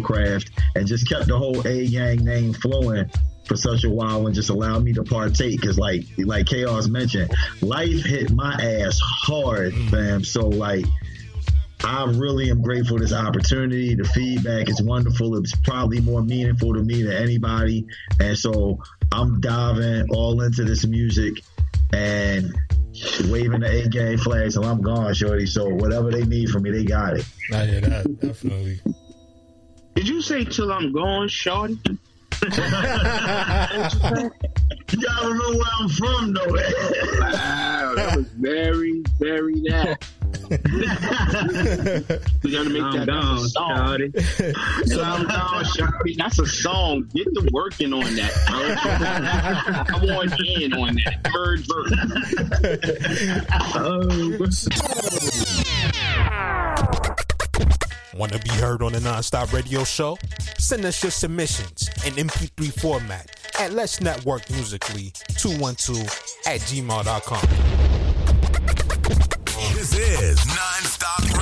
craft and just kept the whole A Gang name flowing for such a while, and just allowed me to partake, because like Chaos mentioned, life hit my ass hard, fam. So like, I really am grateful for this opportunity. The feedback is wonderful. It's probably more meaningful to me than anybody, and so I'm diving all into this music and waving the A-Gang flag till I'm gone, shorty. So whatever they need from me, they got it. I hear that, definitely. Did you say till I'm gone, shorty? You gotta remember where I'm from, though. Wow, that was very, very that. We gotta make that down, shawty. That's a song. Get to working on that, bro. I want in on that third verse. Want to be heard on the Non-Stop Radio Show? Send us your submissions in MP3 format at Let's Network Musically 212@gmail.com. This is Non-Stop Radio.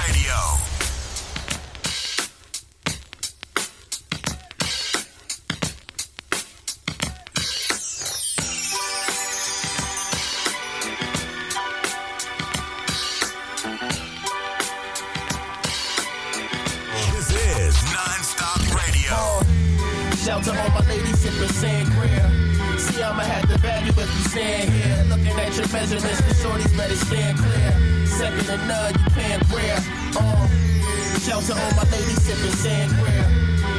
Shelter on my lady sipping sangria. See, I'ma have to value if you stand here. Looking at your measurements, the shorties better stand clear. Second to none, you paying prayer. Shelter on my lady sipping sangria.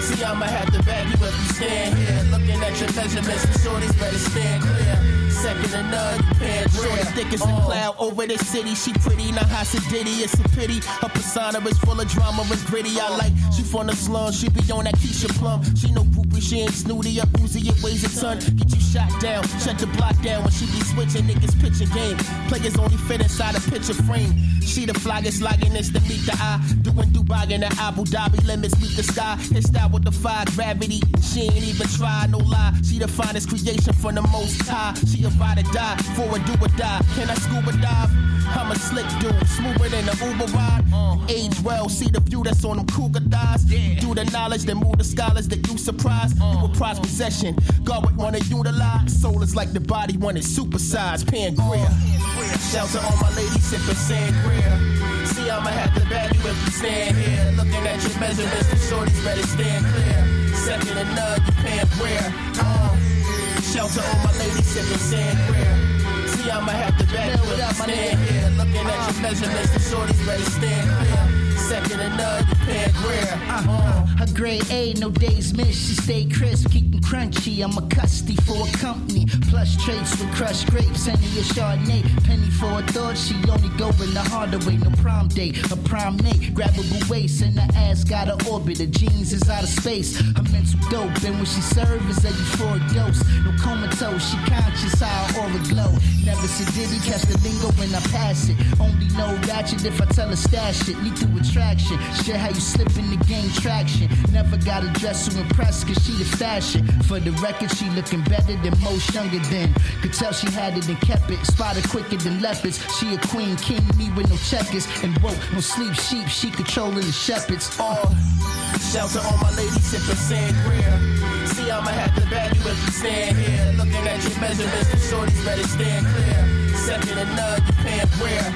See, I'ma have to value if you stand here. Looking at your measurements, the shorties better stand clear. Second to none, you paying prayer. Thick as a cloud over the city. She pretty, not hot sedity. It's a pity. Her persona is full of drama and gritty. I like she from the slum. She be on that Keisha Plum. She no groupie, she ain't snooty. Up Uzi, it weighs a ton. Get you shot down, shut the block down. When she be switching, niggas pitch a game. Players only fit inside a picture frame. She the flyest, lioness to meet the eye. Doing Dubai in the Abu Dhabi limits, meet the sky. His style with the fire gravity. She ain't even try, no lie. She the finest creation from the most high. She about to die, for a do or die. Can I scuba dive? I'm a slick dude, smoother than an Uber ride. Age well, see the view that's on them cougar thighs. Yeah. Do the knowledge, then move the scholars that you surprise. You a prized possession, God would wanna utilize. Soul is like the body when it's supersized. Pangria. Shelter on my lady sipping sangria. See, I'ma have to value if you stand here. Looking at your measurements, the shorties better stand clear. Second to none, you pangria. Shelter on my lady sipping sangria. See, I'ma have to battle with my stand here. Looking at your measurements, the shorties ready to stand clear. Second to none, you paying prayer. Her grade A, no days missed. She stay crisp, keep them crunchy. I'm a custody for a company. Plush traits with crushed grapes. Any a Chardonnay, penny for a thought. She only going the harder way. No prom date, a prom mate. Grabbable waist, and her ass got an orbit. Her jeans is out of space. Her mental dope, and when she serves, is a euphoric dose. No comatose, she conscious, how her aura glow. Never sedity, catch the lingo when I pass it. Only know ratchet if I tell her stash it. Lead through a traction, shit how you slip in the game traction. Never got a dress to impress, cause she the fashion. For the record, she looking better than most younger than. Could tell she had it and kept it. Spotted quicker than leopards. She a queen, king me with no checkers. And woke, no sleep sheep, she controlling the shepherds. Shelter on my lady sipping sangria. See, I'ma have to value if you stand here. Looking at your measurements, the shorties better stand clear. Second to none, you paying prayer.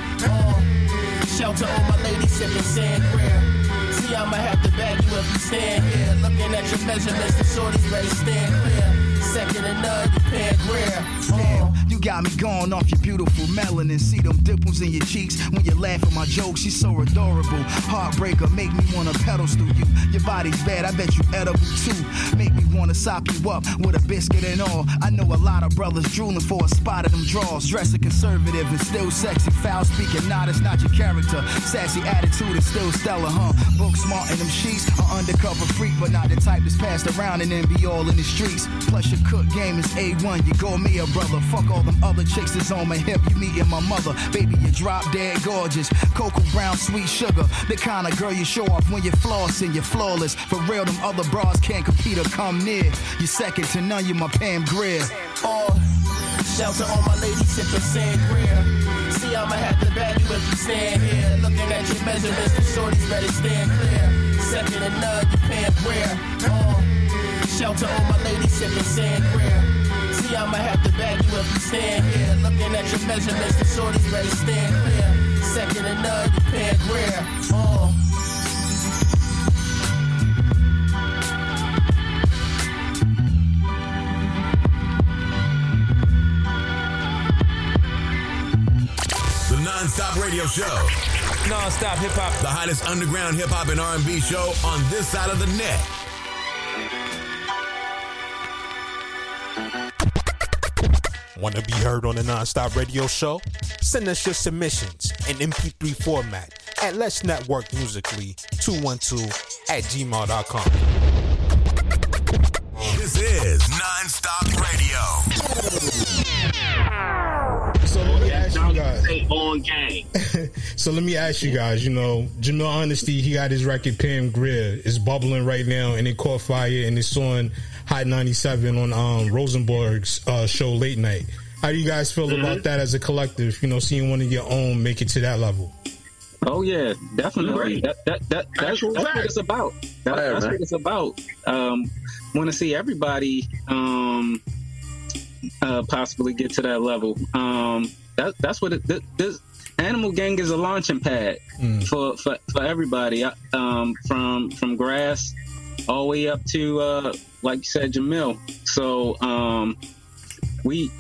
Shelter on my lady sipping sangria. See, I'ma have to back you if you stand here. Looking at your measurements, the shorties ready to stand clear. Second to none, you paying prayer. got me going off your beautiful melanin. See them dimples in your cheeks when you laugh at my jokes. You so adorable. Heartbreaker, make me wanna pedestal you. Your body's bad, I bet you edible too. Make me wanna sop you up with a biscuit and all. I know a lot of brothers drooling for a spot of them draws. Dressing conservative and still sexy. Foul speaking, nah, that's not your character. Sassy attitude is still stellar, huh? Book smart in them sheets. An undercover freak, but not the type that's passed around and then be all in the streets. Plus your cook game is A1. You gourmet a brother. Fuck all them other chicks that's on my hip. You meeting my mother. Baby, you drop dead gorgeous. Cocoa brown, sweet sugar. The kind of girl you show off when you're flossing. You're flawless. For real, them other bras can't compete or come near. You're second to none. You're my Pam Grier. Oh, shelter on my lady sipping sangria. See, I'ma have to bag you if you stand here. Looking at your measurements, the shorties better stand clear. Second to none, you Pam Grier. Oh, shelter on my lady sipping sangria. See, I'ma have to back you if you stand here. Looking at your measurements, the shorties ready to stand clear. Second to none, you can't wear. Oh. The Non-Stop Radio Show. Non-Stop Hip Hop. The hottest underground hip hop and R&B show on this side of the net. Want to be heard on the Non-Stop Radio Show? Send us your submissions in MP3 format at Let's Network Musically 212@gmail.com. This is Non-Stop Radio. So let me ask you guys. You know, Jamil Honesty, he got his record Pam Grier. It's bubbling right now, and it caught fire, and it's on Hot 97 on Rosenberg's show late night. How do you guys feel about that as a collective? You know, seeing one of your own make it to that level. Oh yeah, definitely. Right. That's what it's about. That's what it's about. Want to see everybody possibly get to that level. That's what this Animal Gang is a launching pad for everybody. From grass all the way up to like you said, Jamil. So we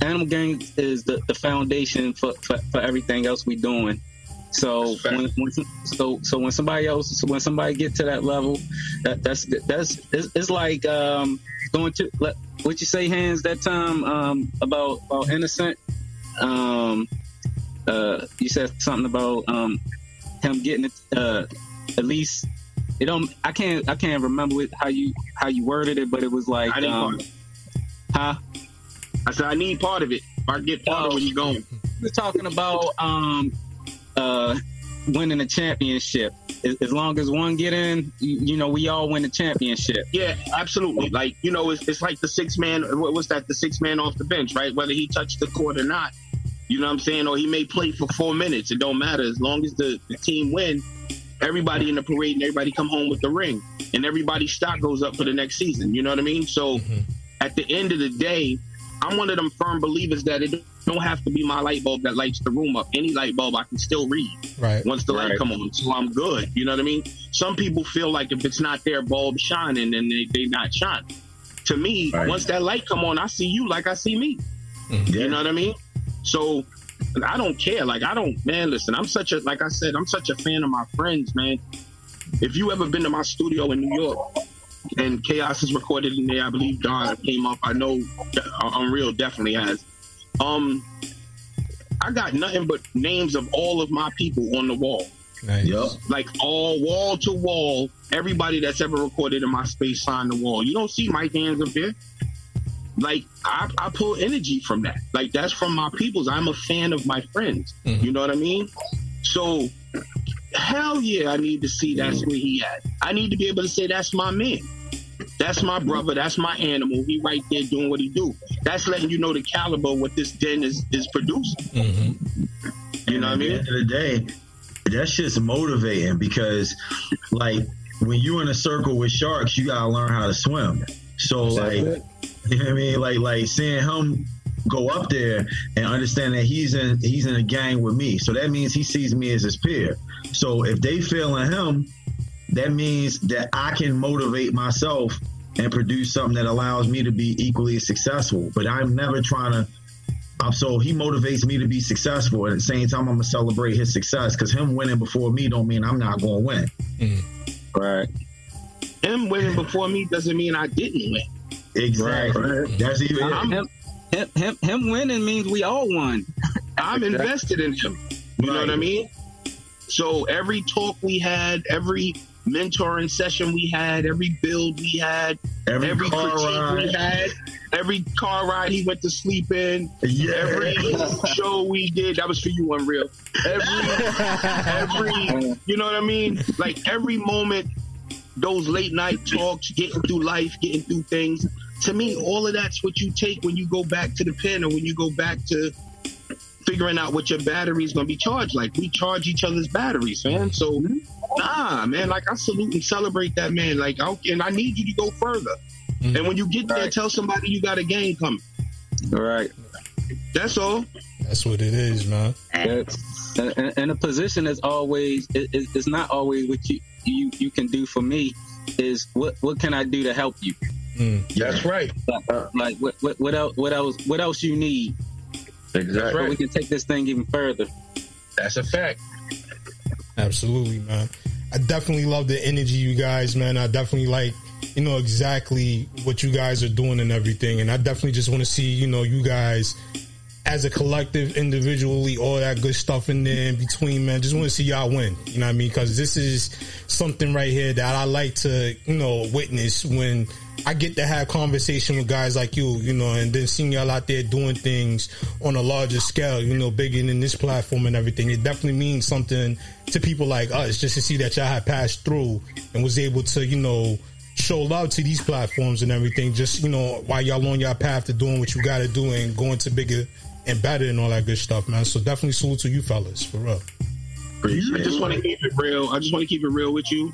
Animal Gang is the foundation for everything else we doing. So when somebody else get to that level, that's like going to what you say, Hands, that time about Innocent. You said something about him getting at least. It don't. I can't remember how you worded it, but it was like, I said I need part of it. I get part of when you're going. We're talking about winning a championship. As long as one get in, you know, we all win the championship. Yeah, absolutely. Like, you know, it's like the six man. What's that? The six man off the bench, right? Whether he touched the court or not, you know what I'm saying? Or he may play for 4 minutes. It don't matter as long as the team wins. Everybody in the parade and everybody come home with the ring, and everybody's stock goes up for the next season. You know what I mean? So at the end of the day, I'm one of them firm believers that it don't have to be my light bulb that lights the room up. Any light bulb I can still read once the light come on. So I'm good. You know what I mean? Some people feel like if it's not their bulb shining, then they not shining. To me, once that light come on, I see you like I see me. You know what I mean? So I don't care. Like, I don't, man, listen, like I said, I'm such a fan of my friends, man. If you ever been to my studio in New York, and Chaos is recorded in there, I believe Don came up, I know Unreal definitely has. I got nothing but names of all of my people on the wall. Nice. Yep. Like, all wall to wall, everybody that's ever recorded in my space signed the wall. You don't see Mike Hands up there. Like, I pull energy from that. Like, that's from my peoples. I'm a fan of my friends. You know what I mean? So, hell yeah, I need to see that's where he at. I need to be able to say that's my man. That's my brother. That's my animal. He right there doing what he do. That's letting you know the caliber of what this den is producing. You know what I mean? At the end of the day, that shit's motivating because, like, when you in a circle with sharks, you got to learn how to swim. So, you know what I mean? Like seeing him go up there and understand that he's in a gang with me. So that means he sees me as his peer. So if they failing him, that means that I can motivate myself and produce something that allows me to be equally as successful. But I'm never trying to, so he motivates me to be successful. And at the same time, I'm going to celebrate his success, because him winning before me don't mean I'm not going to win. Mm-hmm. Right. Him winning before me doesn't mean I didn't win. Exactly. Right. That's even him winning means we all won. I'm invested in him. You know what I mean? So every talk we had, every mentoring session we had, every build we had, every critique we had, every car ride he went to sleep in, every show we did, that was for you, Unreal. Every you know what I mean? Like every moment, those late night talks, getting through life, getting through things. To me, all of that's what you take when you go back to the pen, or when you go back to figuring out what your battery's gonna be charged. Like, we charge each other's batteries, man. So nah, man, like, I salute and celebrate that, man. Like, and I need you to go further. Mm-hmm. And when you get there, tell somebody you got a game coming. All right. That's all. That's what it is, man. And a position is always, it's not always what you can do for me. Is what can I do to help you? Mm. That's right. Like what else you need? Exactly. That's right. We can take this thing even further. That's a fact. Absolutely, man. I definitely love the energy, you guys, man. I definitely like, you know, exactly what you guys are doing and everything. And I definitely just want to see, you know, you guys as a collective, individually, all that good stuff in there in between, man. Just want to see y'all win. You know what I mean? Because this is something right here that I like to, you know, witness when I get to have conversation with guys like you, you know, and then seeing y'all out there doing things on a larger scale, you know, bigger than this platform and everything. It definitely means something to people like us, just to see that y'all had passed through and was able to, you know, show love to these platforms and everything. Just, you know, while y'all on y'all path to doing what you got to do and going to bigger and better and all that good stuff, man. So definitely salute to you fellas, for real. I just want to keep it real. I just want to keep it real with you.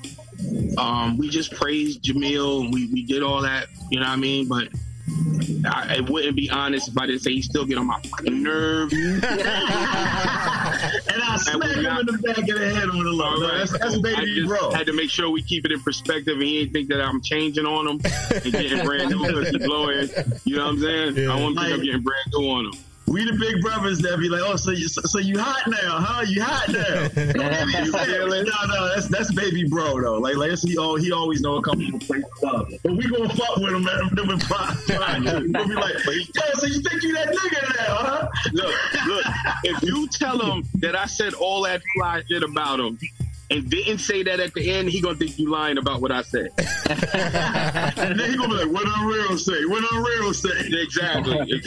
We just praised Jamil, and we did all that, you know what I mean? But I wouldn't be honest if I didn't say he still get on my fucking nerves. And I smack him in the back of the head with a lot. That's baby bro. I had to make sure we keep it in perspective, and he ain't think that I'm changing on him and getting brand new because he's blowing. You know what I'm saying? Yeah. I won't think I'm getting brand new on him. We the big brothers that be like, oh, so you hot now, huh? You hot now? No, that's baby bro though. Like he always know a couple of places. But we gonna fuck with him, man. We'll be like, yeah, so you think you that nigga now, huh? Look, if you tell him that I said all that fly shit about him and didn't say that at the end, he gonna think you lying about what I said. And then he gonna be like, what Unreal say? What Unreal say? Exactly.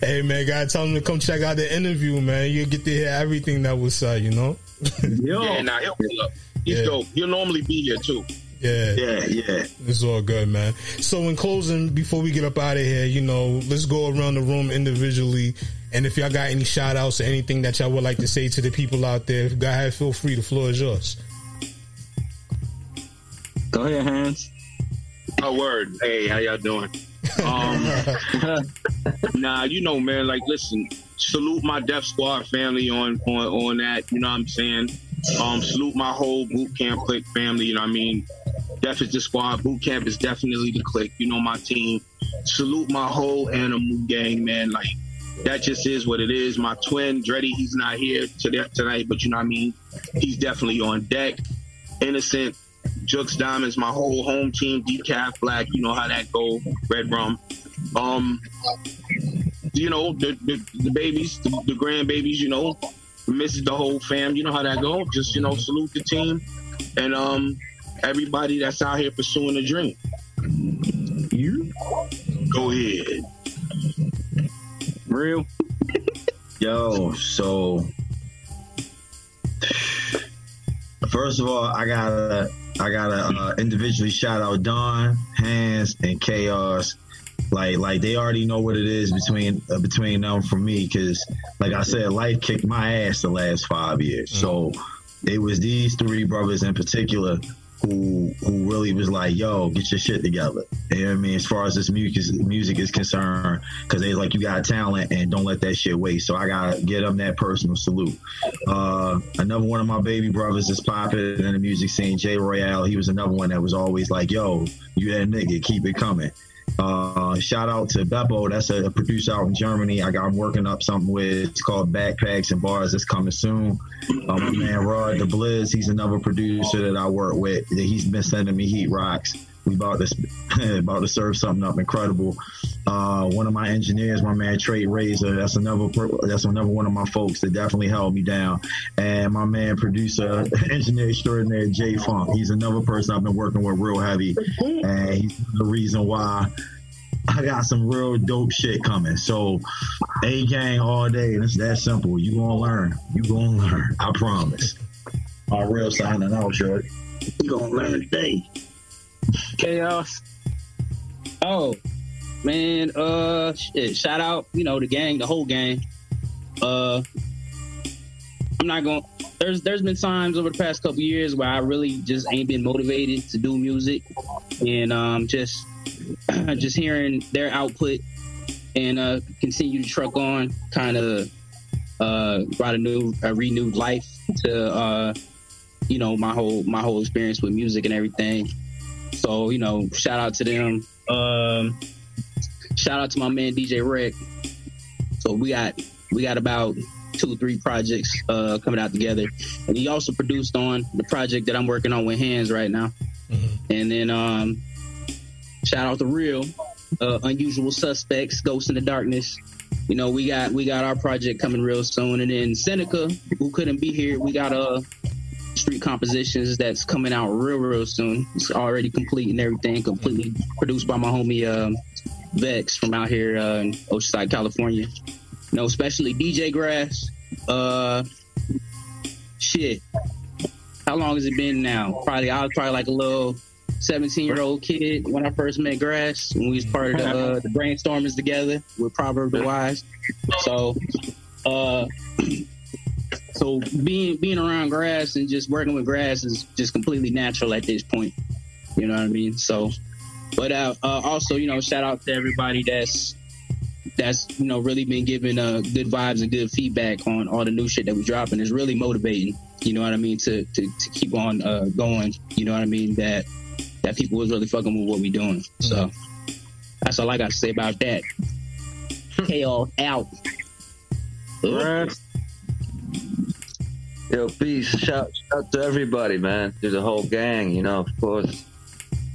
Hey man, gotta tell him to come check out the interview, man. You get to hear everything that was said, you know. He'll pull up. He's dope. He'll normally be here too. Yeah. It's all good, man. So in closing, before we get up out of here, you know, let's go around the room individually, and if y'all got any shout outs or anything that y'all would like to say to the people out there, go ahead, feel free. The floor is yours. Go ahead, Hans. Oh, word. Hey, how y'all doing? Nah, you know, man, like, listen, salute my Def Squad family on that, you know what I'm saying? Salute my whole Boot Camp Click family, you know what I mean? Def is the squad, Boot Camp is definitely the click, you know, my team. Salute my whole Animal Gang, man, like, that just is what it is. My twin, Dreddy, he's not here tonight, but you know what I mean? He's definitely on deck. Innocent, Jux Diamonds, my whole home team, Decaf Black, you know how that go, Red Rum. You know, the babies, the grandbabies, you know, misses the whole fam, you know how that go. Just, you know, salute the team and everybody that's out here pursuing a dream. You go ahead. Real. Yo, so first of all, I gotta individually shout out Don, Hands, and Chaos. Like they already know what it is between them for me, because like I said, life kicked my ass the last 5 years. So it was these three brothers in particular who really was like, yo, get your shit together. You know what I mean? As far as this music is concerned, because they like, you got talent and don't let that shit waste. So I got to get them that personal salute. Another one of my baby brothers is popping in the music scene, Jay Royale. He was another one that was always like, yo, you that nigga, keep it coming. Shout out to Beppo. That's a producer out in Germany. I'm working up something with. It's called Backpacks and Bars. It's coming soon. My man Rod the Blizz, he's another producer that I work with. He's been sending me heat rocks. We about to serve something up incredible. One of my engineers, my man Trey Razor, that's another one of my folks that definitely held me down. And my man producer, engineer extraordinaire Jay Funk, he's another person I've been working with real heavy, and he's the reason why I got some real dope shit coming. So A gang all day, and it's that simple. You gonna learn. You gonna learn. I promise. My real signing out, Jordan. You gonna learn today. Chaos. Oh man, shit. Shout out, the gang, the whole gang. I'm not gonna. There's been times over the past couple years where I really just ain't been motivated to do music, and just hearing their output and continue to truck on, kind of brought a renewed life to my whole experience with music and everything. So, shout out to them. Shout out to my man DJ Rick. So we got about 2-3 projects coming out together, and he also produced on the project that I'm working on with Hands right now. Mm-hmm. And then shout out to Real, Unusual Suspects, Ghost in the Darkness. We got our project coming real soon, and then Seneca, who couldn't be here, we got a. Street Compositions that's coming out real soon. It's already complete and everything, completely produced by my homie Vex from out here in Oceanside, California. Especially DJ Grass. Shit. How long has it been now? I was probably like a little 17-year-old kid when I first met Grass, when we was part of the Brainstormers together with Proverb the Wise. So being around Grass and just working with Grass is just completely natural at this point. You know what I mean? So, but also, shout out to everybody that's really been giving good vibes and good feedback on all the new shit that we dropping. It's really motivating. You know what I mean? To keep on going. You know what I mean? That people was really fucking with what we doing. So that's all I got to say about that. Chaos out. Grass. Yo, peace. Shout to everybody, man. There's a whole gang, of course.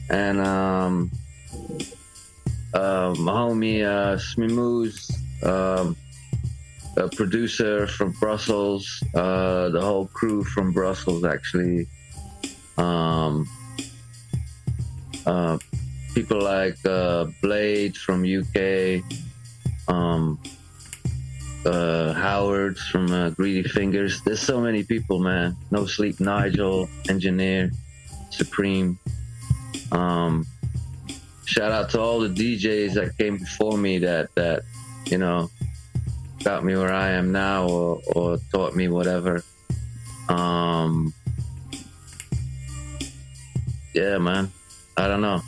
And my homie Smimouz, a producer from Brussels, the whole crew from Brussels, actually. People like Blade from UK, Howard from Greedy Fingers. There's so many people, man. No Sleep, Nigel, Engineer, Supreme. Shout out to all the DJs that came before me that got me where I am now or taught me whatever. Yeah, man. I don't know.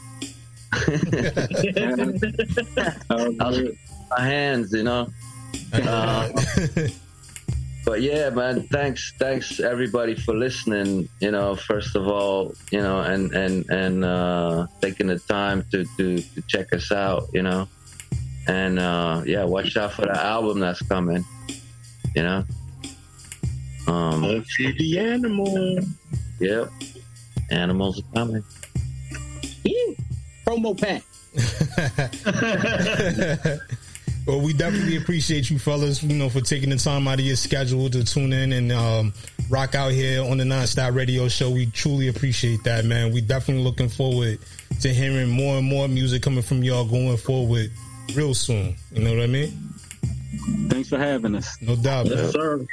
I'll put my hands, but yeah, man, thanks everybody for listening, first of all, and taking the time to check us out, and watch out for the album that's coming, Don't Feed the Animals. Yep, animals are coming. Ew. Promo pack. Well, we definitely appreciate you fellas, for taking the time out of your schedule to tune in and rock out here on the Non-Stop Radio Show. We truly appreciate that, man. We definitely looking forward to hearing more and more music coming from y'all going forward real soon. You know what I mean? Thanks for having us. No doubt. Yes, sir.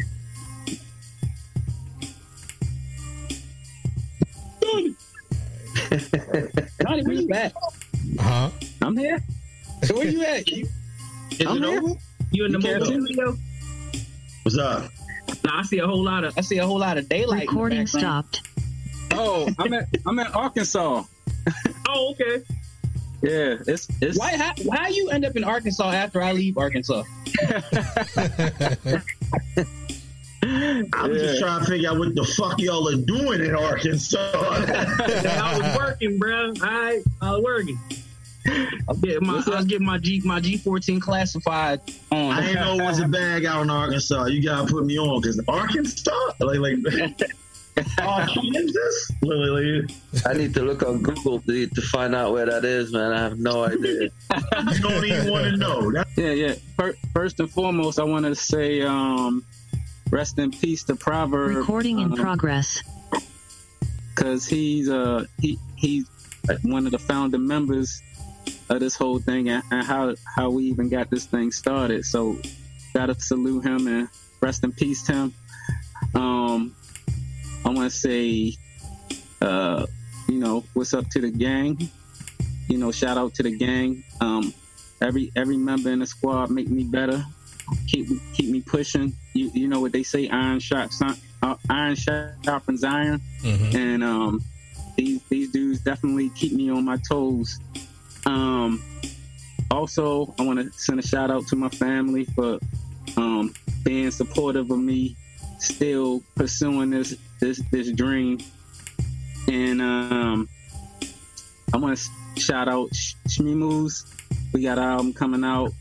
Donnie, where you at? Huh? I'm here. So where you at? Is I'm it here. Over? You in the motel? What's up? Nah, I see a whole lot of daylight. Recording stopped. Oh, I'm in Arkansas. Oh, okay. Yeah, it's why how you end up in Arkansas after I leave Arkansas? I'm just trying to figure out what the fuck y'all are doing in Arkansas. I was working, bro. I was working. I'll get my G14 classified on. I didn't know it was a bag out in Arkansas. You gotta put me on, because Arkansas? Kansas? I need to look on Google to find out where that is, man. I have no idea. You don't even want to know. First and foremost, I want to say rest in peace to Proverb. Recording in progress. Because he's one of the founding members of this whole thing and how we even got this thing started. So gotta salute him and rest in peace to him. I want to say, what's up to the gang? Shout out to the gang. Every member in the squad make me better. Keep me pushing. You know what they say, iron sharpens iron. Mm-hmm. And these dudes definitely keep me on my toes. Also, I want to send a shout out to my family for being supportive of me, still pursuing this dream. And I want to shout out Shmimus. We got an album coming out,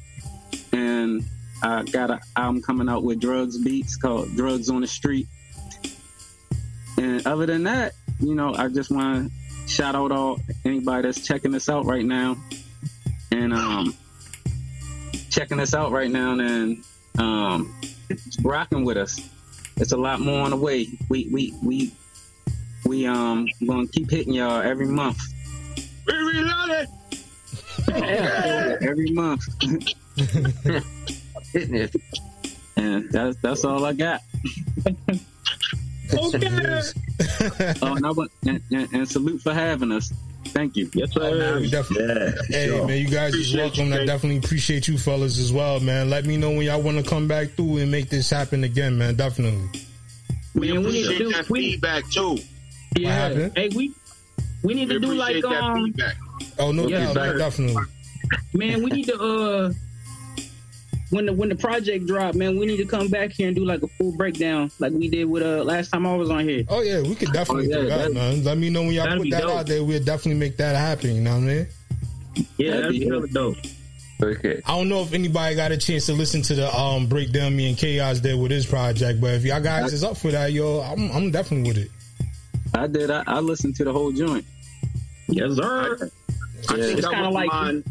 and I got an album coming out with Drugs Beats called Drugs on the Street. And other than that, I just want to shout out anybody that's checking us out right now, and and rocking with us. It's a lot more on the way. We gonna keep hitting y'all every month. We reload it. Yeah, every month. Hitting it. And that's all I got. Okay. And salute for having us. Thank you. Yes, sir. Man, you guys is welcome. I definitely appreciate you fellas as well, man. Let me know when y'all want to come back through and make this happen again, man. Definitely. We appreciate that feedback too. Yeah. Hey, we need to do like feedback. Oh no, yeah, man, definitely. Man, we need to when the project drop, man, we need to come back here and do like a full breakdown, like we did with last time I was on here. Oh yeah, we could definitely do that, man. Let me know when y'all put that dope out there. We'll definitely make that happen. You know what I mean? Yeah, that'd be hella dope. Okay. I don't know if anybody got a chance to listen to the breakdown me and Chaos did with this project, but if y'all guys is up for that, yo, I'm definitely with it. I did. I listened to the whole joint. Yes, sir. I think it's kind of like mine.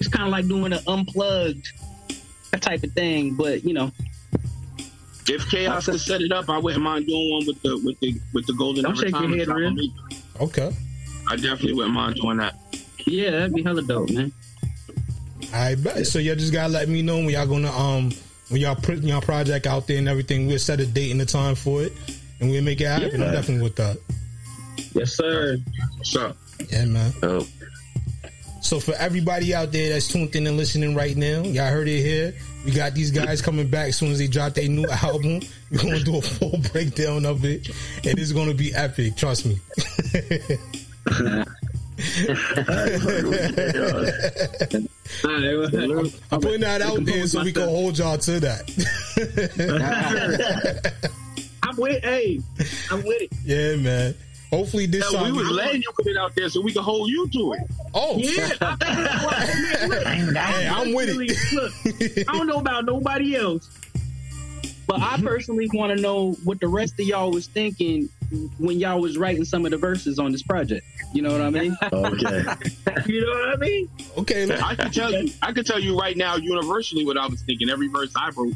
It's kind of like doing an unplugged type of thing, but if Chaos could set it up, I wouldn't mind doing one with the golden. Don't shake your head, man. Okay. I definitely wouldn't mind doing that. Yeah, that'd be hella dope, man. I bet. So y'all just gotta let me know when y'all gonna when y'all putting y'all project out there and everything. We'll set a date and a time for it, and we'll make it happen. Yeah. I'm definitely with that. Yes, sir. What's up? Yeah, man. Oh. So for everybody out there that's tuned in and listening right now, y'all heard it here. We got these guys coming back as soon as they drop their new album. We're gonna do a full breakdown of it, and it's gonna be epic. Trust me. I'm putting that out there so we can hold y'all to that. I'm with it. Yeah, man. Hopefully this time we was letting you put it out there so we can hold you to it. Oh yeah, I'm with it. Look, I don't know about nobody else, but I personally want to know what the rest of y'all was thinking when y'all was writing some of the verses on this project. You know what I mean? Okay. You know what I mean? Okay. Look. I can tell you right now universally what I was thinking. Every verse I wrote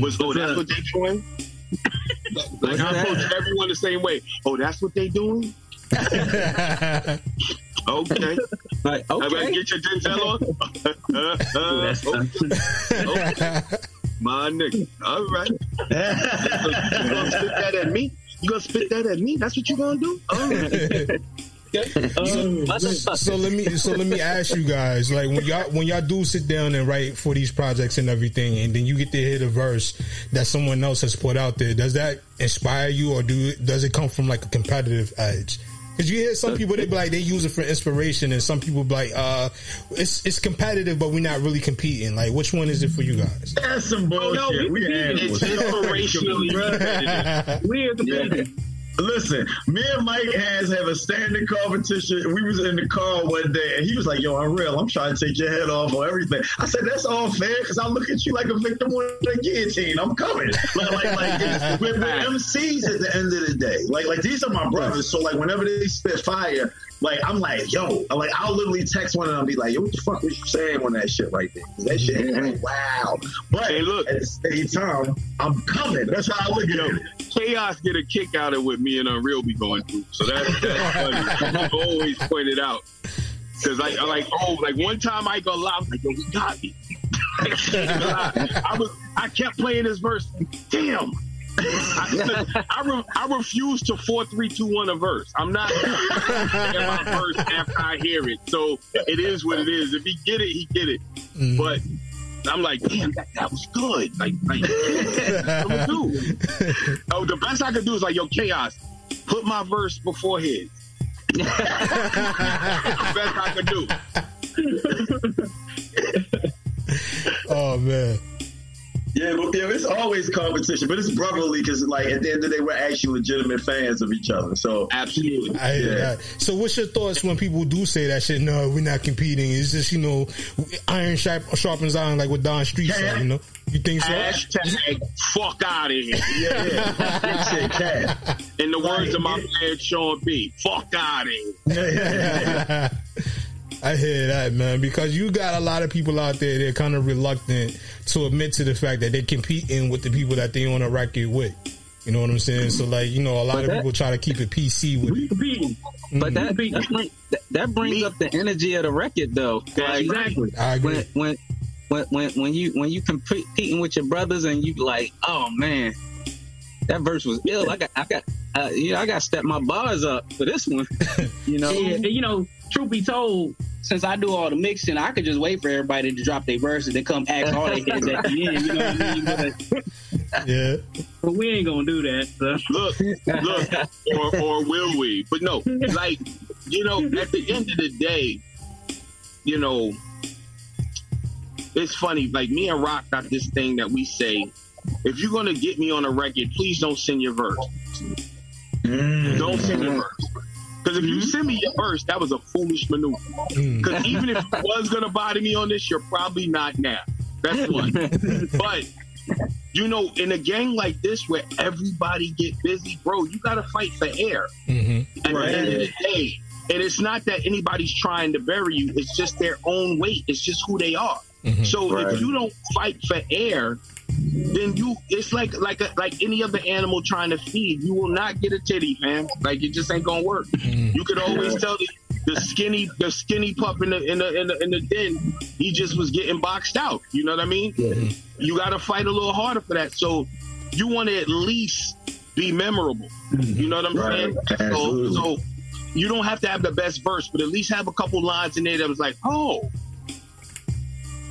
was, "Oh, that's what they're doing." Like I approach everyone the same way. Oh, that's what they doing? Okay. Like, okay. Get your Denzel on. Okay. My nigga. All right. You gonna spit that at me? That's what you gonna do? All right. So let me ask you guys, like, when y'all do sit down and write for these projects and everything, and then you get to hear the verse that someone else has put out there, does that inspire you, or does it come from like a competitive edge? Because you hear some people, they be like, they use it for inspiration, and some people be like, it's competitive, but we're not really competing. Like, which one is it for you guys? That's some bullshit. Oh, no, it's inspirationally competitive. We're competitive. Yeah. Listen, me and Mike Hands have a standing competition. We was in the car one day, and he was like, yo, Unreal, I'm trying to take your head off or everything. I said, that's all fair, because I look at you like a victim on a guillotine. I'm coming. Like we're MCs at the end of the day. Like these are my brothers, so, like, whenever they spit fire, like, I'm like, yo, like, I'll literally text one of them and be like, yo, what the fuck was you saying on that shit right there? That shit ain't wow. But hey, look, at the same time, I'm coming. That's how I look at it. Chaos get a kick out of what me and Unreal be going through. So that's funny. I've always pointed out. Because like one time I ain't gonna lie, I was like, yo, he got me. I kept playing this verse. Damn. I refuse to 4-3-2-1 a verse. I'm not in my verse after I hear it. So it is what it is. If he get it, he get it. Mm-hmm. But I'm like, damn, that was good. Like what do we do? Oh, the best I could do is like, yo, Chaos, put my verse before his. That's the best I could do. Oh man. Yeah, but yeah, it's always competition, but it's brotherly because, like, at the end of the day, we're actually legitimate fans of each other. So absolutely, I hear that. So, what's your thoughts when people do say that shit? No, we're not competing. It's just, you know, iron sharpens iron, like with Don Street. Yeah. You know, you think so? Hashtag fuck out of here. Yeah. In the words of my man Sean B, fuck out of here. Yeah. I hear that, man, because you got a lot of people out there that are kind of reluctant to admit to the fact that they're competing with the people that they on a record with. You know what I'm saying? So, like, you know, a lot of people try to keep it PC with it. Mm-hmm. But that brings up the energy of the record, though. Like, exactly. I agree. When you competing with your brothers and you like, oh man, that verse was ill. I got to step my bars up for this one. You know, truth be told, since I do all the mixing, I could just wait for everybody to drop their verses and come ask all their heads at the end. You know what I mean? But, yeah. But we ain't gonna do that. So. Look, or will we? But no, like, you know, at the end of the day, you know, it's funny. Like, me and Rock got this thing that we say: if you're gonna get me on a record, please don't send your verse. Don't send your verse. Because if you send me your verse, that was a foolish maneuver. Because even if you was going to body me on this, you're probably not now. That's one. But, you know, in a gang like this where everybody get busy, bro, you got to fight for air. Mm-hmm. At the end of the day. And it's not that anybody's trying to bury you. It's just their own weight. It's just who they are. Mm-hmm. So if you don't fight for air, then it's like any other animal trying to feed. You will not get a titty, man. Like, it just ain't gonna work. Mm. You could always tell the skinny pup in the den, he just was getting boxed out. You know what I mean? Yeah. You gotta fight a little harder for that. So you want to at least be memorable. Mm. You know what I'm saying? So you don't have to have the best verse, but at least have a couple lines in there that was like, oh,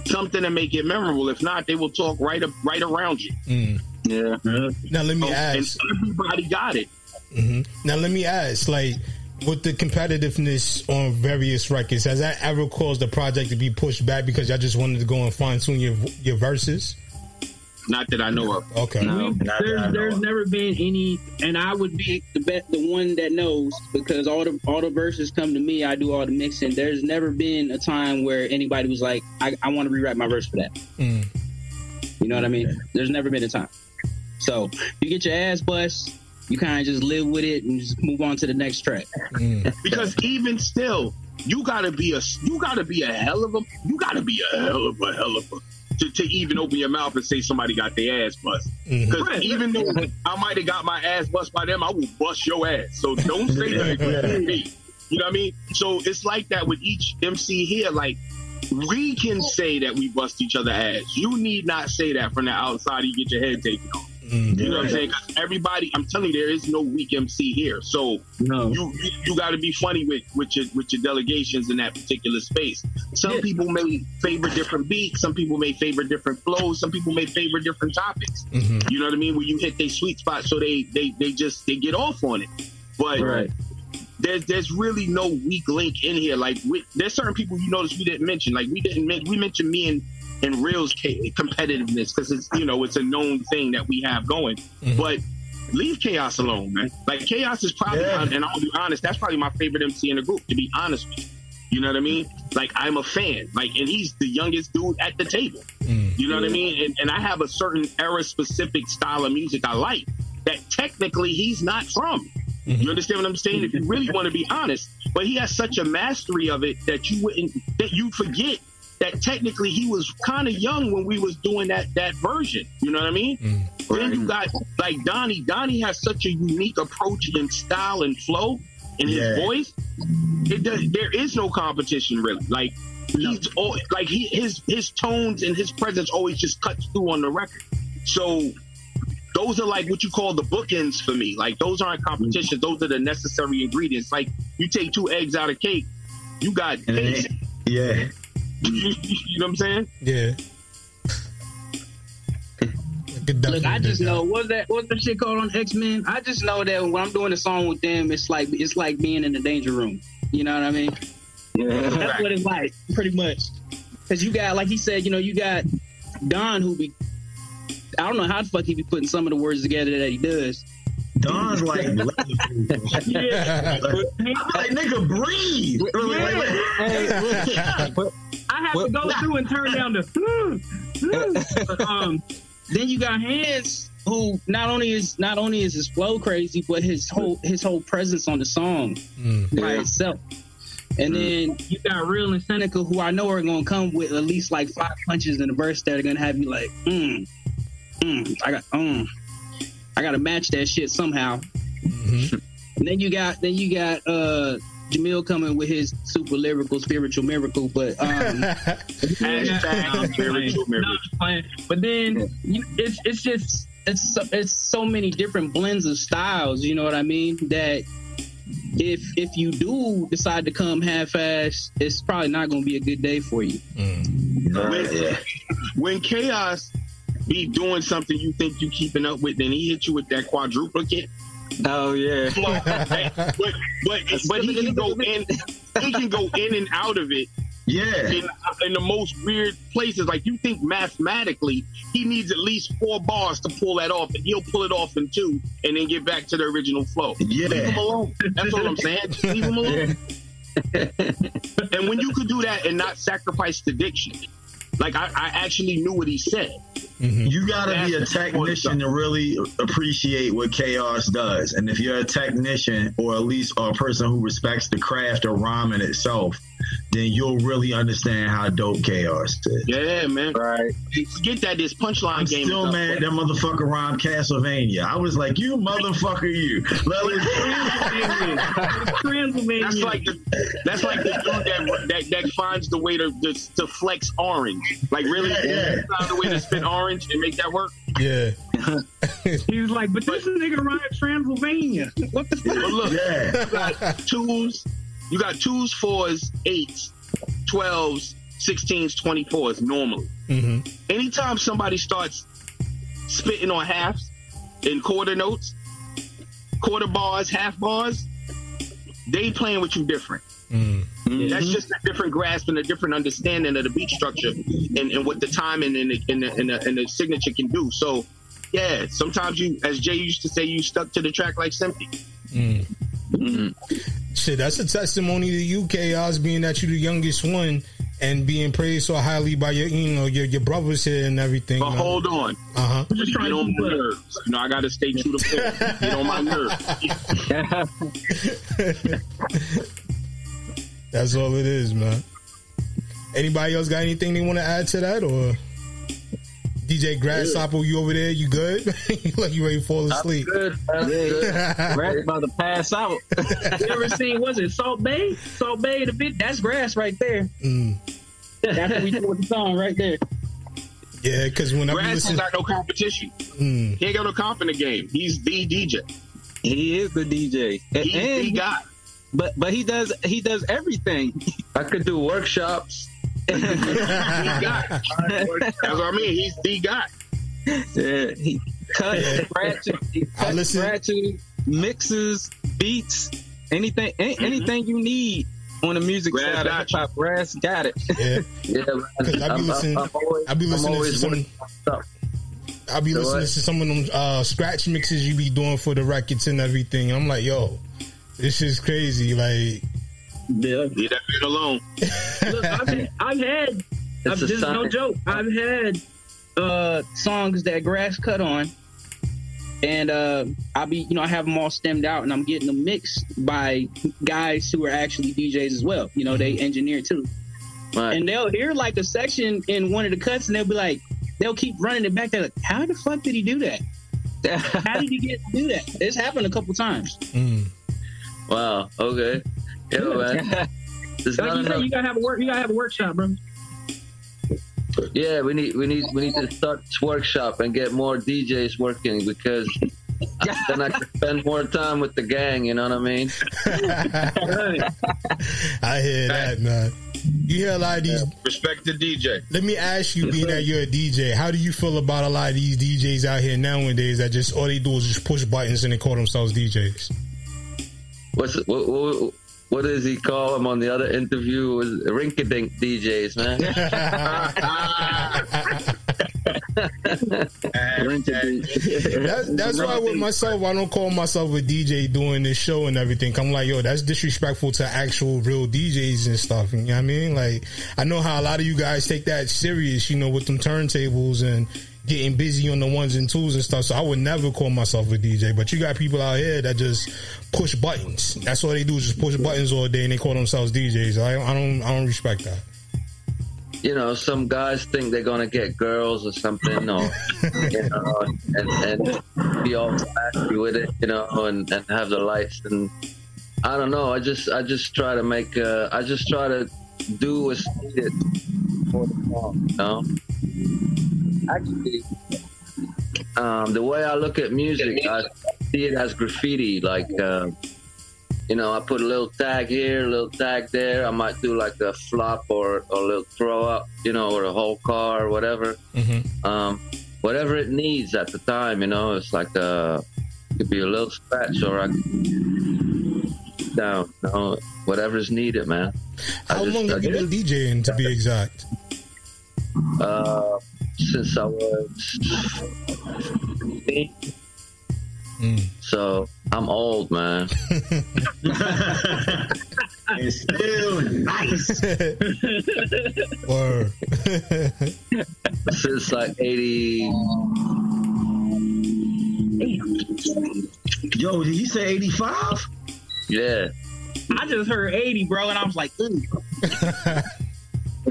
something to make it memorable. If not, they will talk right around you. Mm. Yeah. Now let me ask. And everybody got it. Mm-hmm. Now let me ask. Like, with the competitiveness on various records, has that ever caused the project to be pushed back because y'all just wanted to go and fine tune your verses? Not that I know of. Okay. No, there's never been any, and I would be the one that knows, because all the verses come to me. I do all the mixing. There's never been a time where anybody was like, I want to rewrite my verse for that. Mm. You know what I mean? Okay. There's never been a time. So you get your ass bust, you kind of just live with it and just move on to the next track. Mm. Because even still, you gotta be a hell of a to even open your mouth and say somebody got their ass bust. Because even though I might have got my ass bust by them, I will bust your ass. So don't say that to me. You know what I mean? So it's like that with each MC here. Like, we can say that we bust each other ass. You need not say that from the outside. You get your head taken off. You know what I'm saying? 'Cause everybody, I'm telling you, there is no weak MC here. So you got to be funny with your delegations in that particular space. Some people may favor different beats. Some people may favor different flows. Some people may favor different topics. Mm-hmm. You know what I mean? When you hit their sweet spot, so they get off on it. But there's really no weak link in here. Like there's certain people you notice we didn't mention. Like we mentioned me and. In Real's competitiveness, because it's, you know, it's a known thing that we have going. Mm-hmm. But leave Chaos alone, man. Like Chaos is probably, and I'll be honest, that's probably my favorite MC in the group, to be honest with you. You know what I mean? Like I'm a fan. Like, and he's the youngest dude at the table. Mm-hmm. You know what I mean? And I have a certain era-specific style of music I like that technically he's not from. Mm-hmm. You understand what I'm saying? If you really want to be honest, but he has such a mastery of it that you forget. That technically he was kind of young when we was doing that version. You know what I mean? Mm, right. Then you got like Donnie. Donnie has such a unique approach in style and flow in his voice. There is no competition really. Like he's always, like his tones and his presence always just cuts through on the record. So those are like what you call the bookends for me. Like those aren't competitions. Those are the necessary ingredients. Like you take two eggs out of cake, you got cake. Yeah. You know what I'm saying? Yeah. Look, I just know what's the shit called on X-Men? I just know that when I'm doing a song with them, it's like being in the danger room. You know what I mean? Yeah. That's what it's like, pretty much. Because you got, like he said, you know, you got Don I don't know how the fuck he be putting some of the words together that he does. Don's like, like, nigga, breathe. Like, I have to go through and turn down the. Then you got Hands, who not only is his flow crazy, but his whole presence on the song by itself. And then you got Real and Seneca, who I know are gonna come with at least like 5 punches in the verse that are gonna have you like, I got to match that shit somehow. Mm-hmm. And then you got Jamil coming with his super lyrical spiritual miracle, but spiritual miracle. But then it's so many different blends of styles. You know what I mean? That if you do decide to come half-assed, it's probably not going to be a good day for you. Mm. When Chaos be doing something you think you keeping up with, then he hit you with that quadruplicate. Oh yeah. But he can go in. He can go in and out of it. Yeah. In the most weird places. Like you think mathematically, he needs at least 4 bars to pull that off, and he'll pull it off in 2, and then get back to the original flow. Yeah. Leave him alone. That's all I'm saying. Just leave him alone. Yeah. And when you could do that and not sacrifice the diction. Like, I actually knew what he said. Mm-hmm. You got to be a technician to really appreciate what Chaos does. And if you're a technician, or at least a person who respects the craft of rhyming itself, then you'll really understand how dope Chaos is. Yeah, man. Right. Forget that this punchline I'm game. Still mad that motherfucker rhymed Castlevania. I was like, you motherfucker, you. That's like the dude that finds the way to flex orange. Like really, found the way to spin orange and make that work. Yeah. He was like, but this nigga rhymed Transylvania. What the fuck? But look, like, tools. You got 2s, 4s, 8s, 12s, 16s, 24s normally. Mm-hmm. Anytime somebody starts spitting on halves and quarter notes, quarter bars, half bars, they playing with you different. Mm-hmm. That's just a different grasp and a different understanding of the beat structure and what the timing and the signature can do. So, yeah, sometimes you, as Jay used to say, you stuck to the track like Simpy. Mm. Mm-hmm. Shit, that's a testimony to you, Chaos, being that you the youngest one and being praised so highly by your brothers here and everything. But hold on, I'm just trying to nerves. You know, I gotta stay true to form. Get on my nerves. That's all it is, man. Anybody else got anything they want to add to that, or? DJ Grasshopper, you over there? You good? Like you ready to fall asleep? I'm good. Grass about to pass out. You ever seen? Was it Salt Bay? Salt Bay, the bit. That's grass right there. Mm. That's what we do with the song right there. Yeah, because when Grassman's not no competition. He ain't got no comp in the game. He's the DJ. He is the DJ. He's and the guy. But he does everything. I could do workshops. He's the guy. That's what I mean. He's the guy. Yeah, he cuts, scratches, mixes, beats, anything you need. On the music side of hip hop, Brass got it. Yeah, yeah. I be listening to some of them scratch mixes you be doing for the records and everything. And I'm like, yo, this is crazy. Like, yeah, leave that man alone. Look, I've had songs that Grass cut on, and I have them all stemmed out, and I'm getting them mixed by guys who are actually DJs as well. You know, they engineer too. Right. And they'll hear like a section in one of the cuts, and they'll be like, they'll keep running it back. They're like, how the fuck did he do that? How did he get to do that? It's happened a couple times. Wow. Okay. Yeah, man. You gotta have a workshop, bro. Yeah, we need to start this workshop and get more DJs working, because then I can spend more time with the gang. You know what I mean? I hear that, man. You hear a lot of these. Respect the DJ. Let me ask you, being that you're a DJ, how do you feel about a lot of these DJs out here nowadays that just all they do is just push buttons and they call themselves DJs? What does he call him on the other interview? It was rink-a-dink DJs, man. That's why with myself, I don't call myself a DJ doing this show and everything. I'm like, yo, that's disrespectful to actual real DJs and stuff. You know what I mean? Like, I know how a lot of you guys take that serious, you know, with them turntables and getting busy on the ones and twos and stuff. So I would never call myself a DJ, but you got people out here that just push buttons. That's all they do is just push buttons all day, and they call themselves DJs. I don't respect that. You know, some guys think they're gonna get girls or something, or you know, and be all flashy with it, you know, and have the lights, and I don't know. I just try to make. I just try to do what's needed for the song, you know. Actually, the way I look at music, I see it as graffiti. Like, you know, I put a little tag here, a little tag there. I might do like a flop or a little throw up, you know, or a whole car or whatever. Mm-hmm. Whatever it needs at the time, you know. It's like it could be a little scratch or a down, you know, whatever's needed, man. How long have you been DJing, to be exact? Since I was 15. So I'm old, man. It's still nice. Word. Since like 80. Yo, did he say 85? Yeah. I just heard 80, bro, and I was like, ooh.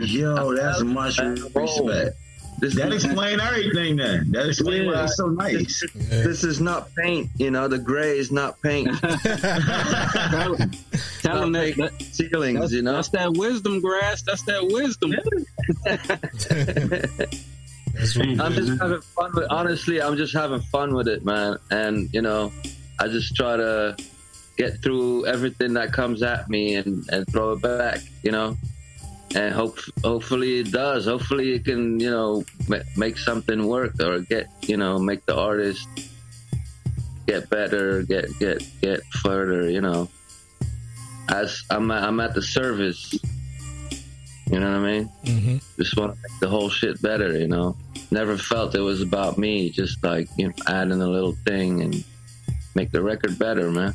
Yo, that's much respect. That explains everything then. That explains why it's so nice. This is not paint, you know. The gray is not paint. Tell them that ceilings, you know. That's that wisdom, Grass. That's that wisdom. I'm just having fun with it, man. And, you know, I just try to get through everything that comes at me and throw it back, you know. And hopefully it does. Hopefully it can, you know, make something work or get, you know, make the artist get better, get further, you know. As I'm at the service, you know what I mean? Mm-hmm. Just want to make the whole shit better, you know. Never felt it was about me. Just like, you know, adding a little thing and make the record better, man.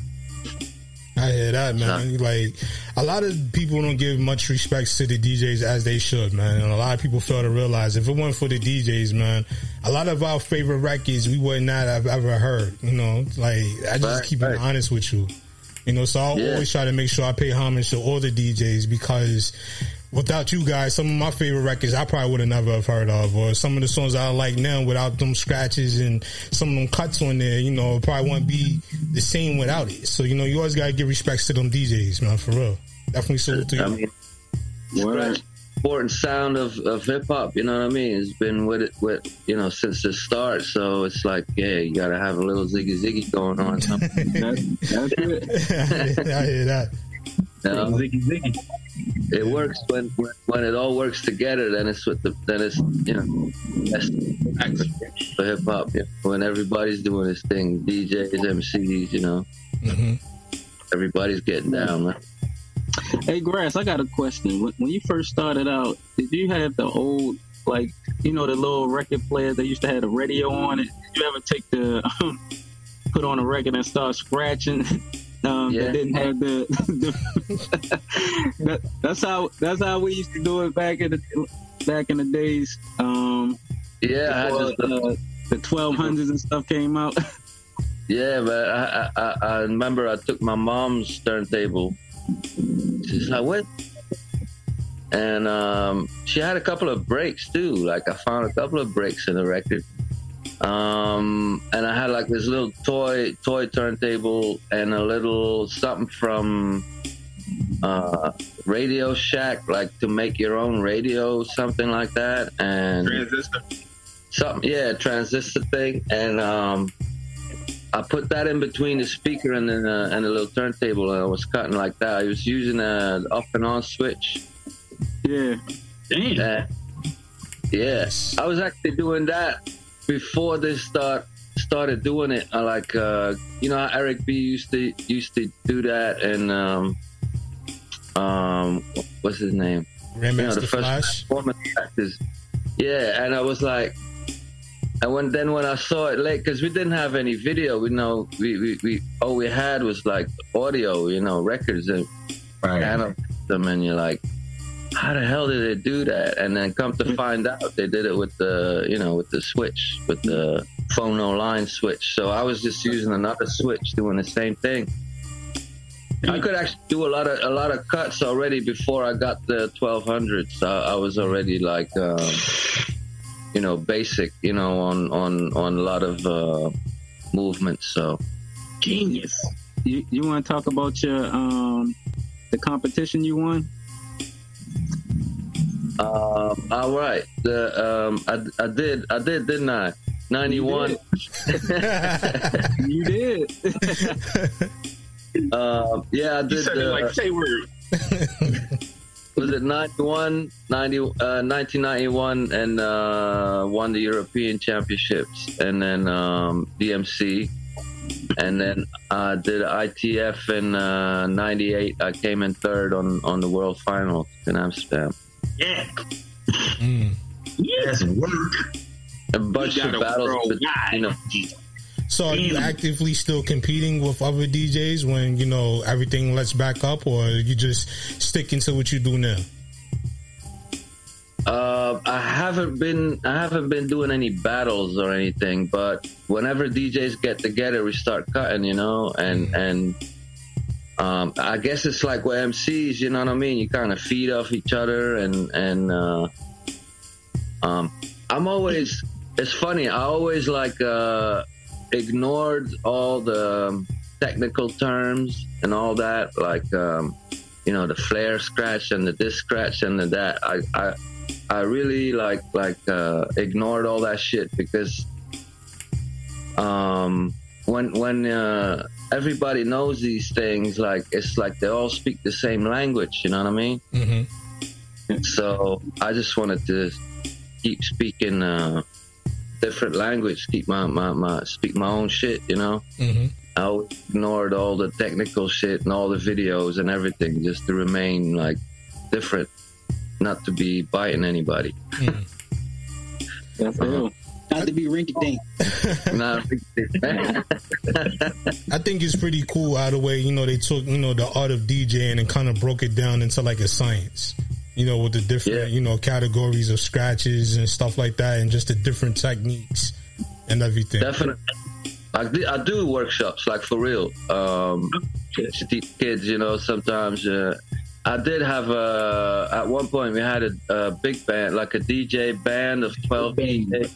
I hear that, man. Like, a lot of people don't give much respect to the DJs as they should, man. And a lot of people fail to realize if it wasn't for the DJs, man, a lot of our favorite records we would not have ever heard, you know. Like, I just keep it honest with you, you know. So I always try to make sure I pay homage to all the DJs, because without you guys, some of my favorite records I probably would have never have heard of, or some of the songs I like now without them scratches and some of them cuts on there, you know, probably wouldn't be the same without it. So, you know, you always gotta give respects to them DJs, man, for real. Definitely salute to you. Right. important sound of hip hop, you know what I mean? It's been with it, you know, since the start. So it's like, yeah, you gotta have a little ziggy ziggy going on. That's it. I hear that. Ziggy ziggy. It works when it all works together. Then it's with the you know, that's for hip hop. Yeah. When everybody's doing this thing, DJs, MCs, you know, everybody's getting down, man. Hey, Grass, I got a question. When you first started out, did you have the old, like, you know, the little record player that used to have the radio on it? Did you ever take the, put on a record and start scratching? That didn't have the that's how we used to do it back in the days. Yeah, before, the 1200s and stuff came out. Yeah, but I remember I took my mom's turntable. She's like, what? And she had a couple of breaks too. Like, I found a couple of breaks in the record. And I had like this little toy turntable and a little something from Radio Shack, like to make your own radio, something like that. And transistor. Something, yeah, transistor thing. And I put that in between the speaker and the little turntable, and I was cutting like that. I was using an off and on switch. Yeah. Damn. Yes. I was actually doing that before they started doing it. I like, you know, Eric B used to do that, and what's his name? Remember, you know, the first performance actors. Yeah, and I was like. And when I saw it late, because we didn't have any video, we all we had was like audio, you know, records and analyzed them, and you're like, how the hell did they do that? And then come to find out, they did it with the, you know, with the switch, with the phono line switch. So I was just using another switch, doing the same thing. I could actually do a lot of cuts already before I got the 1200s. I was already like. You know, basic, you know, on a lot of movements. So genius. You want to talk about your the competition you won? All right, I did, didn't I? 91. You did. Yeah, I did. You said it like say word. Was it 91, 1991, and won the European Championships, and then DMC, and then I did ITF in 98. I came in third on the World Final in Amsterdam. Yeah. Yes, work. A bunch of battles, you know. So are you actively still competing with other DJs when, you know, everything lets back up, or are you just sticking to what you do now? I haven't been doing any battles or anything, but whenever DJs get together, we start cutting, you know, and I guess it's like with MCs, you know what I mean? You kind of feed off each other, and I'm always, it's funny, I always like, ignored all the technical terms and all that, like you know, the flare scratch and the disc scratch and the that. I really like ignored all that shit, because when everybody knows these things, like it's like they all speak the same language, you know what I mean? So I just wanted to keep speaking different language, keep my speak my own shit, you know. I ignored all the technical shit and all the videos and everything, just to remain like different, not to be biting anybody. Not to be rinky-dink. I think it's pretty cool how the way, you know, they took, you know, the art of DJing and kind of broke it down into like a science. You know, with the different, you know, categories of scratches and stuff like that, and just the different techniques and everything. Definitely. I do workshops, like, for real. Kids, you know, sometimes. I did have, at one point, we had a big band, like a DJ band of 12 DJs,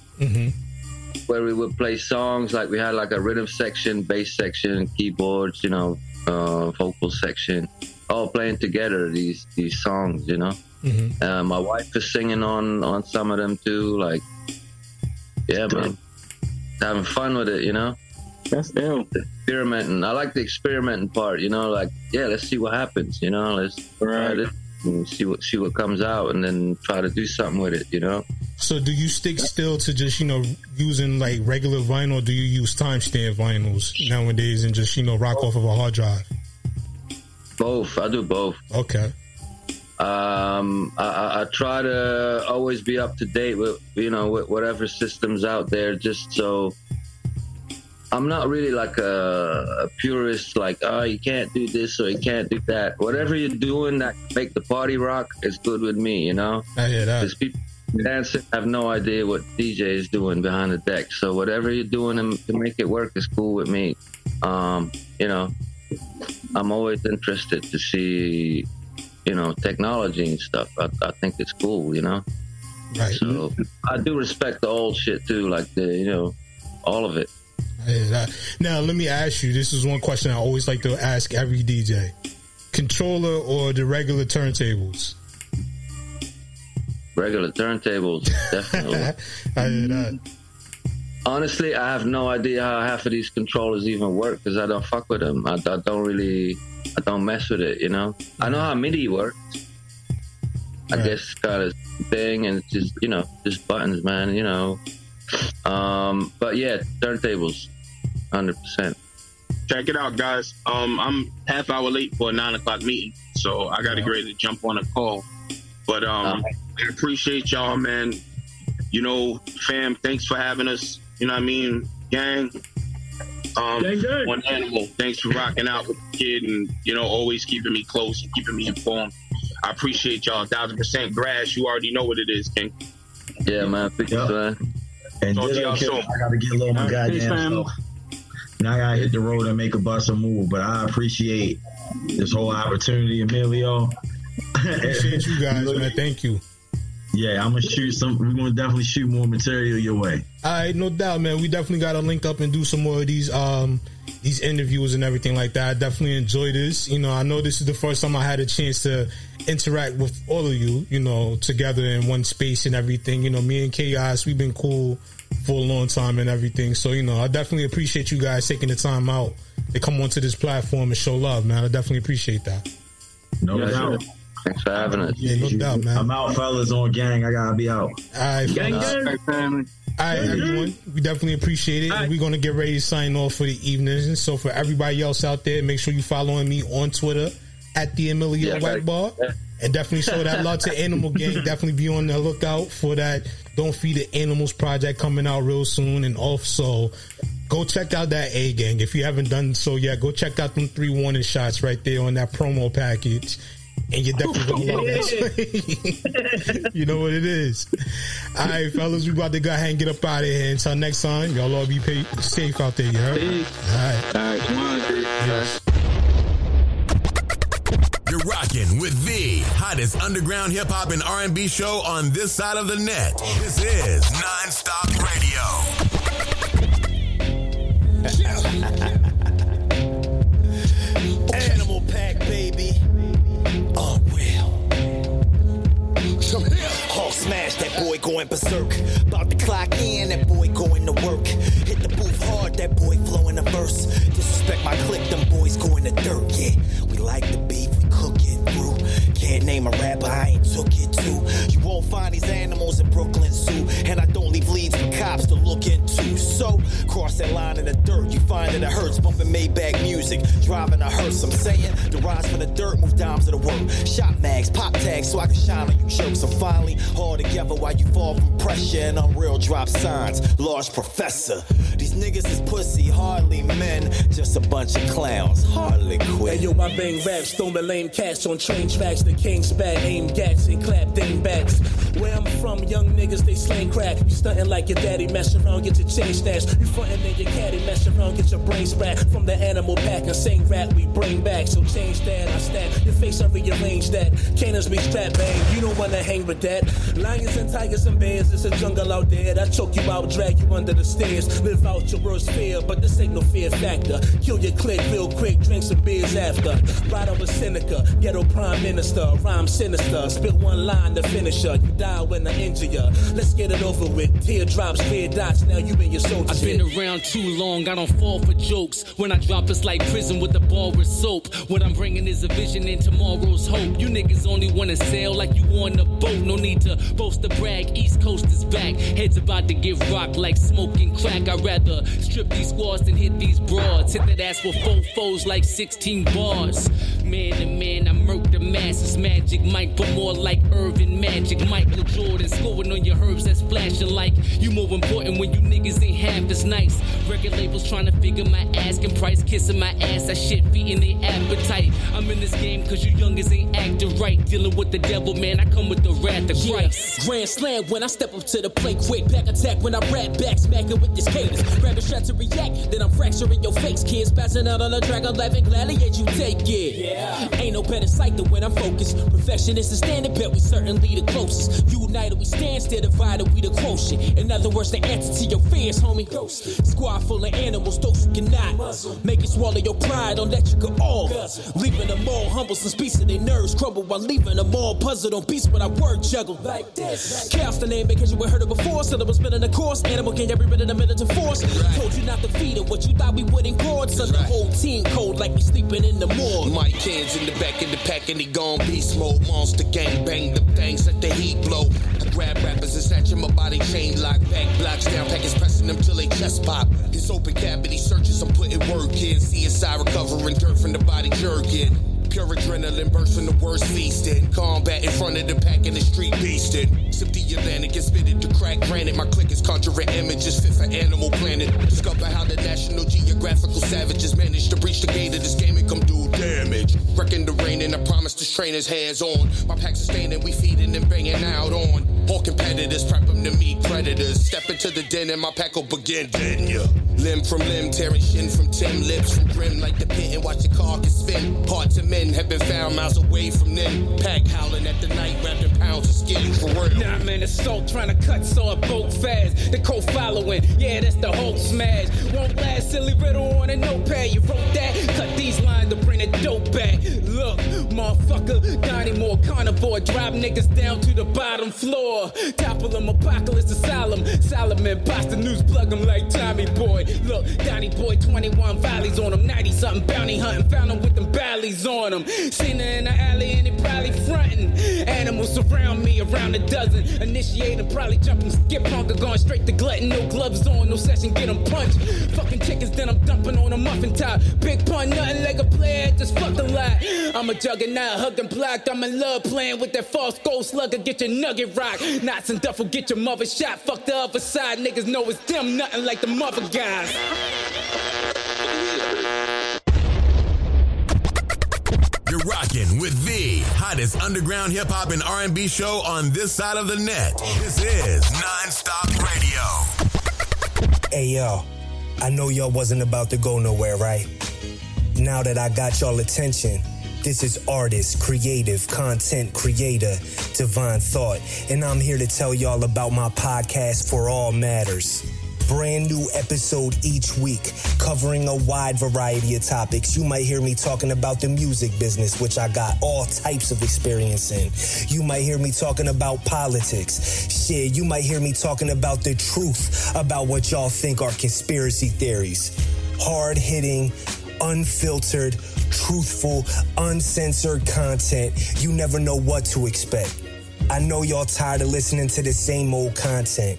where we would play songs. Like, we had, like, a rhythm section, bass section, keyboards, you know, vocal section. all playing together these songs, you know. Mm-hmm. My wife is singing on some of them too. Like, yeah, man, having fun with it, you know. That's ill. Experimenting. I like the experimenting part, you know. Like, yeah, let's see what happens, you know. Let's try this and see what comes out, and then try to do something with it, you know. So, do you stick still to just, you know, using like regular vinyl, or do you use timestamp vinyls nowadays and just, you know, rock off of a hard drive? Both. I do both. Okay. I try to always be up to date with, you know, with whatever system's out there, just so. I'm not really like a purist, like, oh, you can't do this or you can't do that. Whatever you're doing that make the party rock is good with me, you know? I hear that. Because people dancing have no idea what DJ is doing behind the deck. So whatever you're doing to make it work is cool with me. You know, I'm always interested to see, you know, technology and stuff. I think it's cool, you know? Right. So I do respect the old shit too, like the, you know, all of it. Now, let me ask you, this is one question I always like to ask every DJ. Controller or the regular turntables? Regular turntables, definitely. I hear that. Honestly, I have no idea how half of these controllers even work because I don't fuck with them. I don't mess with it, you know? I know how MIDI works. I guess it's got a thing and it's just, you know, just buttons, man, you know. But yeah, turntables, 100%. Check it out, guys. I'm half hour late for a 9:00 meeting, so I got to get ready to jump on a call. But I appreciate y'all, man. You know, fam, thanks for having us. You know what I mean, gang. Gang. One Animal, thanks for rocking out with the kid, and you know, always keeping me close and keeping me informed. I appreciate y'all, 1000%. Grass, you already know what it is, gang. Yeah, man. Thanks, man. And I gotta get a little my goddamn stuff. Now I gotta hit the road and make a bus or move. But I appreciate this whole opportunity, Emilio. Appreciate you guys, man. Thank you. Yeah, I'm gonna shoot some. We're gonna definitely shoot more material your way. All right, no doubt, man. We definitely gotta link up and do some more of these interviews and everything like that. I definitely enjoy this. You know, I know this is the first time I had a chance to interact with all of you, you know, together in one space and everything. You know, me and Chaos, we've been cool for a long time and everything. So, you know, I definitely appreciate you guys taking the time out to come onto this platform and show love, man. I definitely appreciate that. No doubt. Thanks for having us. Yeah, no doubt, man. I'm out, fellas, on gang. I gotta be out. All right, gang. Family. All right, everyone. We definitely appreciate it. Right. We're gonna get ready to sign off for the evening. So for everybody else out there, make sure you following me on Twitter at the Emilio Weckbar, and definitely show that love to Animal Gang. Definitely be on the lookout for that Don't Feed the Animals project coming out real soon. And also, go check out that A Gang if you haven't done so yet. Go check out them 3 warning shots right there on that promo package. And you're definitely going to love that. You know what it is. All right, fellas, we about to go ahead and get up out of here. Until next time, y'all all be safe out there, you heard? All right. Come on, dude. Yes. You're rocking with the hottest underground hip-hop and R&B show on this side of the net. This is Non-Stop Radio. Animal Pack, baby. Hall smash, that boy going berserk. About to clock in, that boy going to work. Hit the booth hard, that boy flowing a verse. Disrespect my clique, them boys going to dirt, yeah. We like the beef, we cook it through. Can't name a rapper, I ain't took it to. You won't find these animals in Brooklyn Zoo. And I don't leave leads for cops to look into. So, cross that line in the dirt, you find that it hurts. Bumping Maybach music, driving a hearse. I'm saying, the rise from the dirt, move dimes to the work. Shot mags, pop tags, so I can shine on you jerks. I'm finally all together while you fall from pressure. And Unreal drop signs, large professor. These niggas is pussy, hardly men. Just a bunch of clowns, hardly quit. Hey yo, I bang raps, throwing lame cats on train tracks. The king's back, aim gats and clap dame bats. Where I'm from, Some young niggas, they slang crack. You stuntin' like your daddy, mess around, get your chain snatched. You frontin' in your caddy, mess around, get your brain spracked. From the Animal Pack, and same rap we bring back. So change that, I stack your face, I rearrange that. Cannons be strapped, bang, you don't wanna hang with that. Lions and tigers and bears, it's a jungle out there. I choke you out, drag you under the stairs. Live out your worst fear, but this ain't no fear factor. Kill your clique real quick, drink some beers after. Ride over Seneca, ghetto prime minister, rhyme sinister. Spit one line to finish her, you die when I injure ya. Let's get it over with, teardrops, fear dots, now you in your soul. I've been around too long, I don't fall for jokes. When I drop, it's like prison with the bar with soap. What I'm bringing is a vision and tomorrow's hope. You niggas only wanna sail like you on a boat. No need to boast or brag, East Coast is back. Heads about to get rocked like smoking crack. I'd rather strip these squads than hit these broads. Hit that ass with four foes like 16 bars. Man to man, I murk the masses. Magic Mike, but more like Irvin Magic. Michael Jordan scoring on your herbs that's flashing like you more important when you niggas ain't half as nice. Record labels trying to figure my asking price. Kissing my ass, that shit feeding their appetite. I'm in this game cause you youngers ain't acting right. Dealing with the devil, man, I come with the wrath of Christ. Yeah. Grand slam when I step up to the plate quick. Back attack when I rap back, smacking with this cadence. Rabbit shot to react, then I'm fracturing your face. Kids passing out on a dragon, laughing gladly as you take it. Yeah. Ain't no better sight than when I'm focused. Perfectionists is standing bet, we certainly the closest. United we stand, still divided we the quotient. In other words, the answer to your fears, homie. Ghost. Squad full of animals, those you cannot. Muzzle. Make it swallow your pride, don't let you go all. Guzzle. Leaving them all humble since pieces of their nerves crumble while leaving them all puzzled on beats when I word juggle. Like this. Chaos the name because you were heard it before. Syllables been in the course. Animal gang every minute a minute to force. Right. Told you not to feed it, what you thought we wouldn't cord. So right. The whole team cold like we sleeping in the morgue. Mike Hands in the back in the pack and he gone beast mode. Monster gang bang the bang, set the heat blow. I grab rappers and snatch him, my body chain lock. Back blocks down, packets pressing them till they chest pop. His open cavity searches, I'm putting work in. CSI recovering dirt from the body jerking. Pure adrenaline burst from the worst feasting. Combat in front of the pack in the street beasting. Sip the Atlantic and spit it to crack granite. My click is conjuring images fit for Animal Planet. Discover how the National Geographical savages managed to breach the gate of this game and come do damage. Wrecking the rain and I promise this trainer's hands on. My pack's sustaining, we feeding and banging out on. All competitors prep them to meet predators. Step into the den and my pack will begin, didn't ya? Limb from limb, tearing shin from tin. Lips from grim like the pit and watch the carcass spin. Parts of men have been found miles away from them. Pack howling at the night, wrapped in pounds of skin for real. Nah, man, assault trying to cut, so I boat fast. The co following, yeah, that's the Hulk smash. Won't last, silly riddle on a notepad. You wrote that, cut these lines to bring the dope back. Look, motherfucker, Donnie more carnivore. Drop niggas down to the bottom floor. Topple them, apocalypse asylum. Solomon, pasta news, plug them like Tommy Boy. Look, Donnie Boy, 21 volleys on him, 90-something bounty hunting, found him with them valleys on him. Seen her in the alley and it probably frontin'. Animals surround me, around a dozen. Initiating, probably jumping, skip hunker, going straight to glutton. No gloves on, no session, get him punched. Fucking chickens, then I'm dumping on a muffin top. Big pun, nothing like a player, just fucked a lot. I'm a juggernaut, hugging blocked. I'm in love playing with that false gold slugger, get your nugget rock. Knots and duffel, get your mother shot. Fuck the other side, niggas know it's them, nothing like the mother guy. You're rocking with the hottest underground hip-hop and R&B show on this side of the net. This is Non-Stop Radio. Hey, y'all. I know y'all wasn't about to go nowhere, right? Now that I got y'all attention, this is artist, creative, content creator, Divine Thought, and I'm here to tell y'all about my podcast For All Matters. Brand new episode each week, covering a wide variety of topics. You might hear me talking about the music business, which I got all types of experience in. You might hear me talking about politics. Shit, you might hear me talking about the truth about what y'all think are conspiracy theories. Hard-hitting, unfiltered, truthful, uncensored content. You never know what to expect. I know y'all tired of listening to the same old content.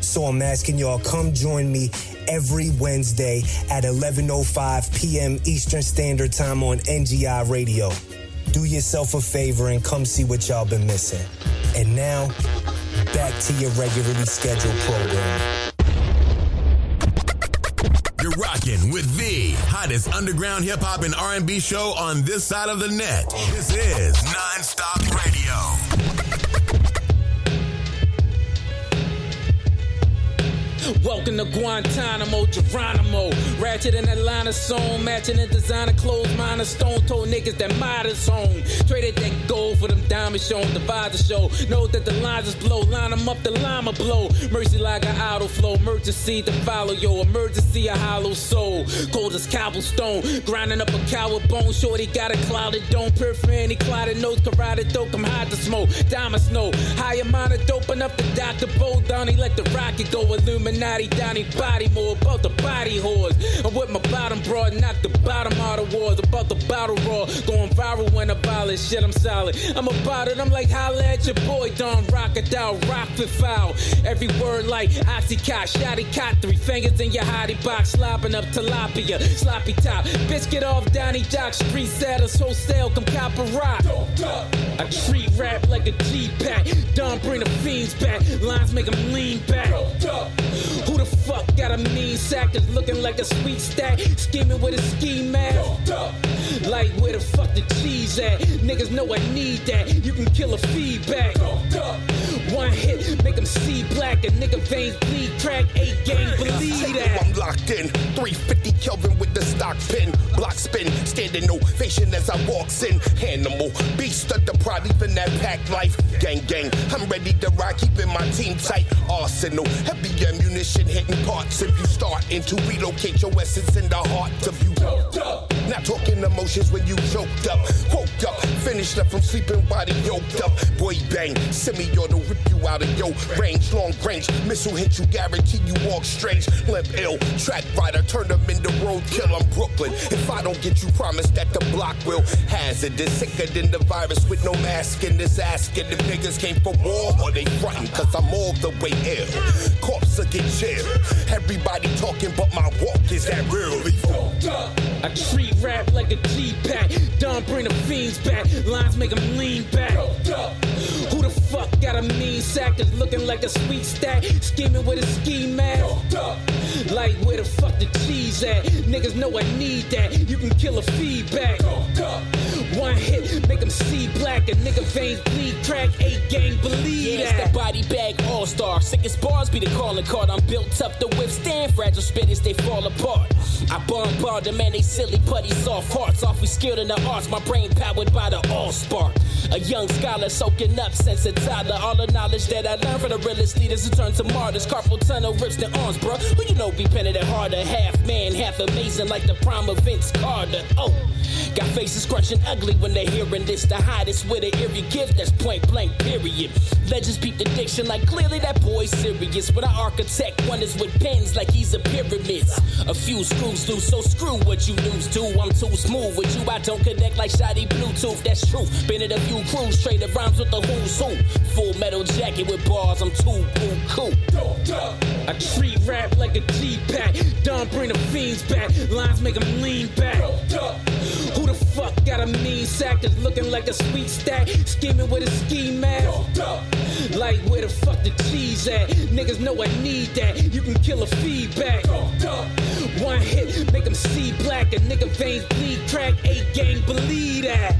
So I'm asking y'all, come join me every Wednesday at 11:05 p.m. Eastern Standard Time on NGI Radio. Do yourself a favor and come see what y'all been missing. And now, back to your regularly scheduled program. You're rocking with the hottest underground hip-hop and R&B show on this side of the net. This is Non-Stop Radio. Welcome to Guantanamo, Geronimo. Ratchet in Atlanta song, matching in designer clothes, minor stone-toed niggas that might have home. Traded that gold for them diamonds showing divisor show. Know that the lines is blow, line them up, the llama blow. Mercy like an auto flow, emergency to follow yo. Emergency a hollow soul, cold as cobblestone. Grinding up a coward bone, shorty got a clouded dome. Perfect any clotted nose, carotid dope, I'm hot to smoke. Diamond snow, high amount of dope enough to dock the boat. Donnie let the rocket go, Illuminati, Donnie body more. About the body whores, I'm with my bottom broad, not the bottom of the wars. About the bottle raw, going viral when I violate. Shit, I'm solid, I'm about it, I'm like holla at your boy, Don Rockadile, rock for foul. Every word like oxycot, shotty cot, three fingers in your hottie box, slopping up tilapia, sloppy top. Bitch, get off Donnie Doc, street saddles, wholesale, come cop a rock. I treat rap like a G-pack, Don bring the fiends back, lines make them lean back. Who the fuck got a mean sack that's looking like a sweet stack, scheming with a ski mask? Like where the fuck the cheese at? Niggas know I need that, you can kill a feedback. One hit, make them see black, a nigga veins bleed crack, 8 gang, believe that. I'm locked in, 350 Kelvin with the stock pin, block spin, standing ovation as I walks in. Animal, beast of the pride, even that pack life. Gang, gang, I'm ready to rock, keeping my team tight. Arsenal, heavy ammunition hitting parts. If you starting to relocate your essence in the heart of you. Not talking emotions when you choked up, woke up, finished up from sleeping, body yoked up. Boy bang, semi-auto rip you out of your range, long range, missile hit you, guarantee you walk strange. Limp ill, track rider, turn them into roadkill. I'm Brooklyn, if I don't get you, promise that the block will. Hazardous, sicker than the virus with no mask in this, asking if niggas came for war or they frontin', cause I'm all the way ill. Corpses get chill, everybody talking but my walk is that real evil. I treat rap like a G-pack, don't bring the fiends back, lines make them lean back. Who the fuck got a mean sack that's looking like a sweet stack, scheming with a ski mask? Like where the fuck the cheese at? Niggas know I need that, you can kill a feedback. One hit, make them see black, a nigga veins bleed crack, 8 gang, believe that. It's the body bag all-star, sickest bars be the calling card. I'm built up to withstand fragile spitters, they fall apart. I bombard them and they silly putty soft hearts, awfully skilled in the arts, my brain powered by the all-spark. A young scholar soaking up since a toddler, all the knowledge that I learned from the realest leaders who turn to martyrs. Carpal tunnel rips their arms, bruh, who you know be penning it harder, half man, half amazing like the prime of Vince Carter. Oh, got faces crushing ugly when they're hearing this, the hottest with an eerie gift, that's point blank period. Legends beat the diction like clearly that boy's serious, but I architect wonders with pens like he's a pyramid. A few screws loose, so screw what you lose to, I'm too smooth with you, I don't connect like shoddy Bluetooth, that's true. Been in a few crews, traded rhymes with the who's who, full metal jacket with bars, I'm too cool. I treat rap like a G-pack, don't bring the fiends back, lines make them lean back. Who the fuck got a mean sack that's looking like a sweet stack, scheming with a ski mask? Like where the fuck the cheese at? Niggas know I need that, you can kill a feedback. One hit, make them see black, a nigga veins bleed crack, 8 gang, believe that.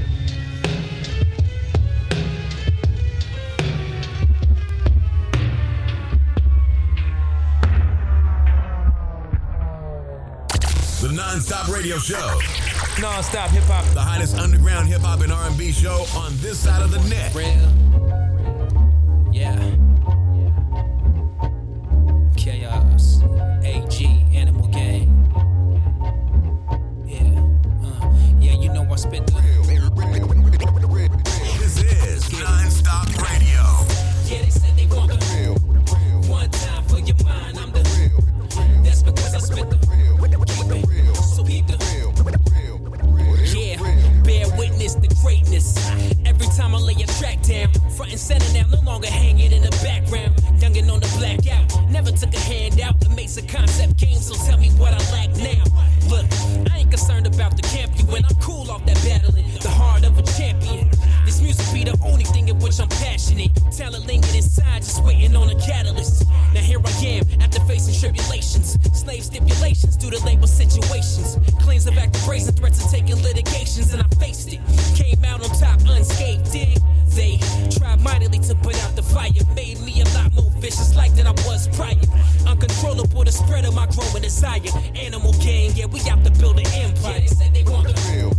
The Non-Stop Radio Show. Non-Stop Hip Hop. The hottest underground hip hop and R&B show on this side of the net. Real. Yeah. Chaos. AG. Animal Gang. Yeah. Yeah, you know I spit. This is Non-Stop Radio. Yeah, they said they want the real. One time for your mind, I'm the real. That's because I spit the real. Witness the greatness. Every time I lay a track down, front and center now, no longer hanging in the background. Youngin' on the blackout, never took a handout. The Mesa concept came, so tell me what I lack now. Look, I ain't concerned about the camp you win. I'm cool off that battling, the heart of a champion. This music be the only thing in which I'm passionate. Talent lingered inside, just waiting on a catalyst. Now here I am, after facing tribulations, slave stipulations due to labor situations, claims of active and threats of taking litigations, and I faced it. Came out on top unscathed, dig? They tried mightily to put out the fire, made me a lot more vicious like than I was prior. Uncontrollable. spread of my growing desire. Animal Gang, yeah, we out to build an empire. Yeah, they said they want the real.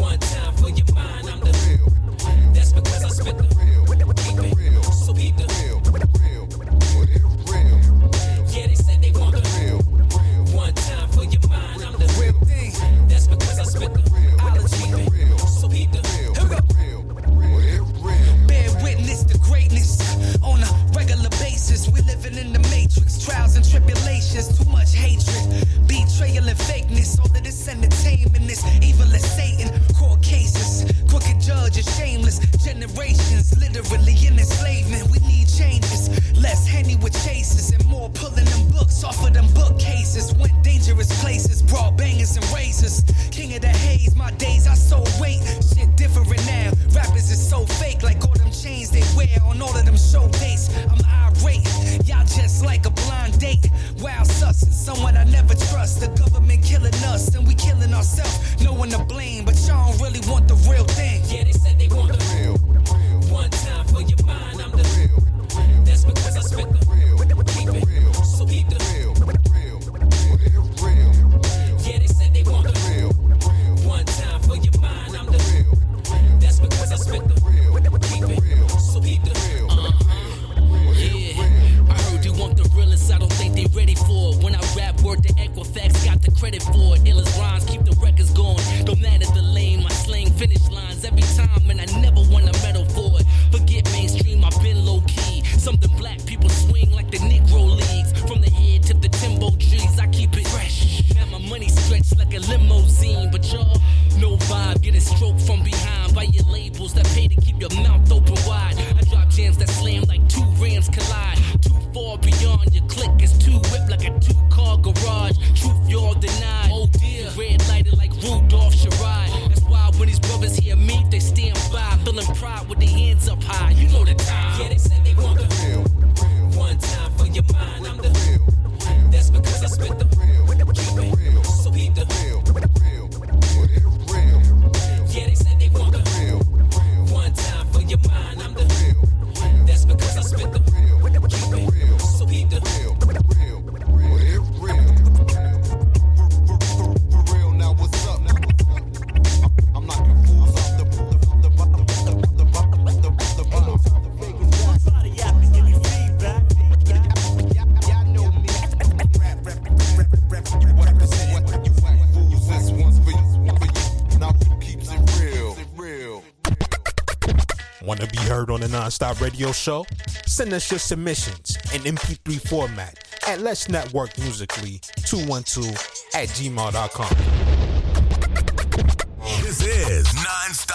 One time for your mind, I'm the real. That's because I spit the real. Keep it, so keep the real. Yeah, they said they want the real. One time for your mind, I'm the real. That's because I spit the real. I'll achieve it, so keep the real. Bear witness to greatness on a regular basis. We living in the matrix, trials and tribulations, too much hatred, betrayal and fakeness. All of this entertainment is evil as Satan. Court cases, crooked judges, shameless generations, literally in enslavement. We need changes, less Henny with chases and more pulling them books off of them bookcases. Went dangerous places, brought bangers and razors. King of the haze, my days I so wait. Shit different now, rappers is so fake, like all them chains they wear on all of them show dates. I'm irate, y'all just like a blind date. Wild sus, someone I never trust. The government killing us, and we killing ourselves. No one to blame, but y'all don't really want the real thing. Yeah, they said they want the real. One time for your mind, I'm the real. That's because I spit the real. Keep it, so keep the real. Yeah, they said they want the real. One time for your mind, I'm the real. That's because I spit the real. Keep it, so keep the real. Yeah, I heard you want the realest. I don't think they ready for it. When I rap, word to Equifax, got the credit for it. Illest rhymes, keep the records going. Don't matter the lane, my slang finish lines every time, and I never won a medal for it. Forget mainstream, I've been low key. Something black people swing like the Negro leagues. From the head to the Timbo trees, I keep it fresh. Now my money stretched like a limousine, but y'all no vibe. Get a stroke from behind by your labels that pay to keep your mouth open wide. I drop jams that slam like two rams collide. Too far beyond your click, it's too whipped like a two-car garage. Truth you're denied. Oh dear, red lighted like Rudolph Sherrod. That's why when these brothers hear me, they stand by, feeling pride with their hands up high. You know the time. Yeah, they said they want the real. One time for your mind, I'm the real. That's because I spit the real. Keep it, so keep the real. Yeah, they said they want the real. One time for your mind, I'm the real. That's because I spit the real. Keep it, so keep the real. Want to be heard on the Non-Stop Radio Show? Send us your submissions in MP3 format at Let's Network Musically 212 at gmail.com. This is Non-Stop.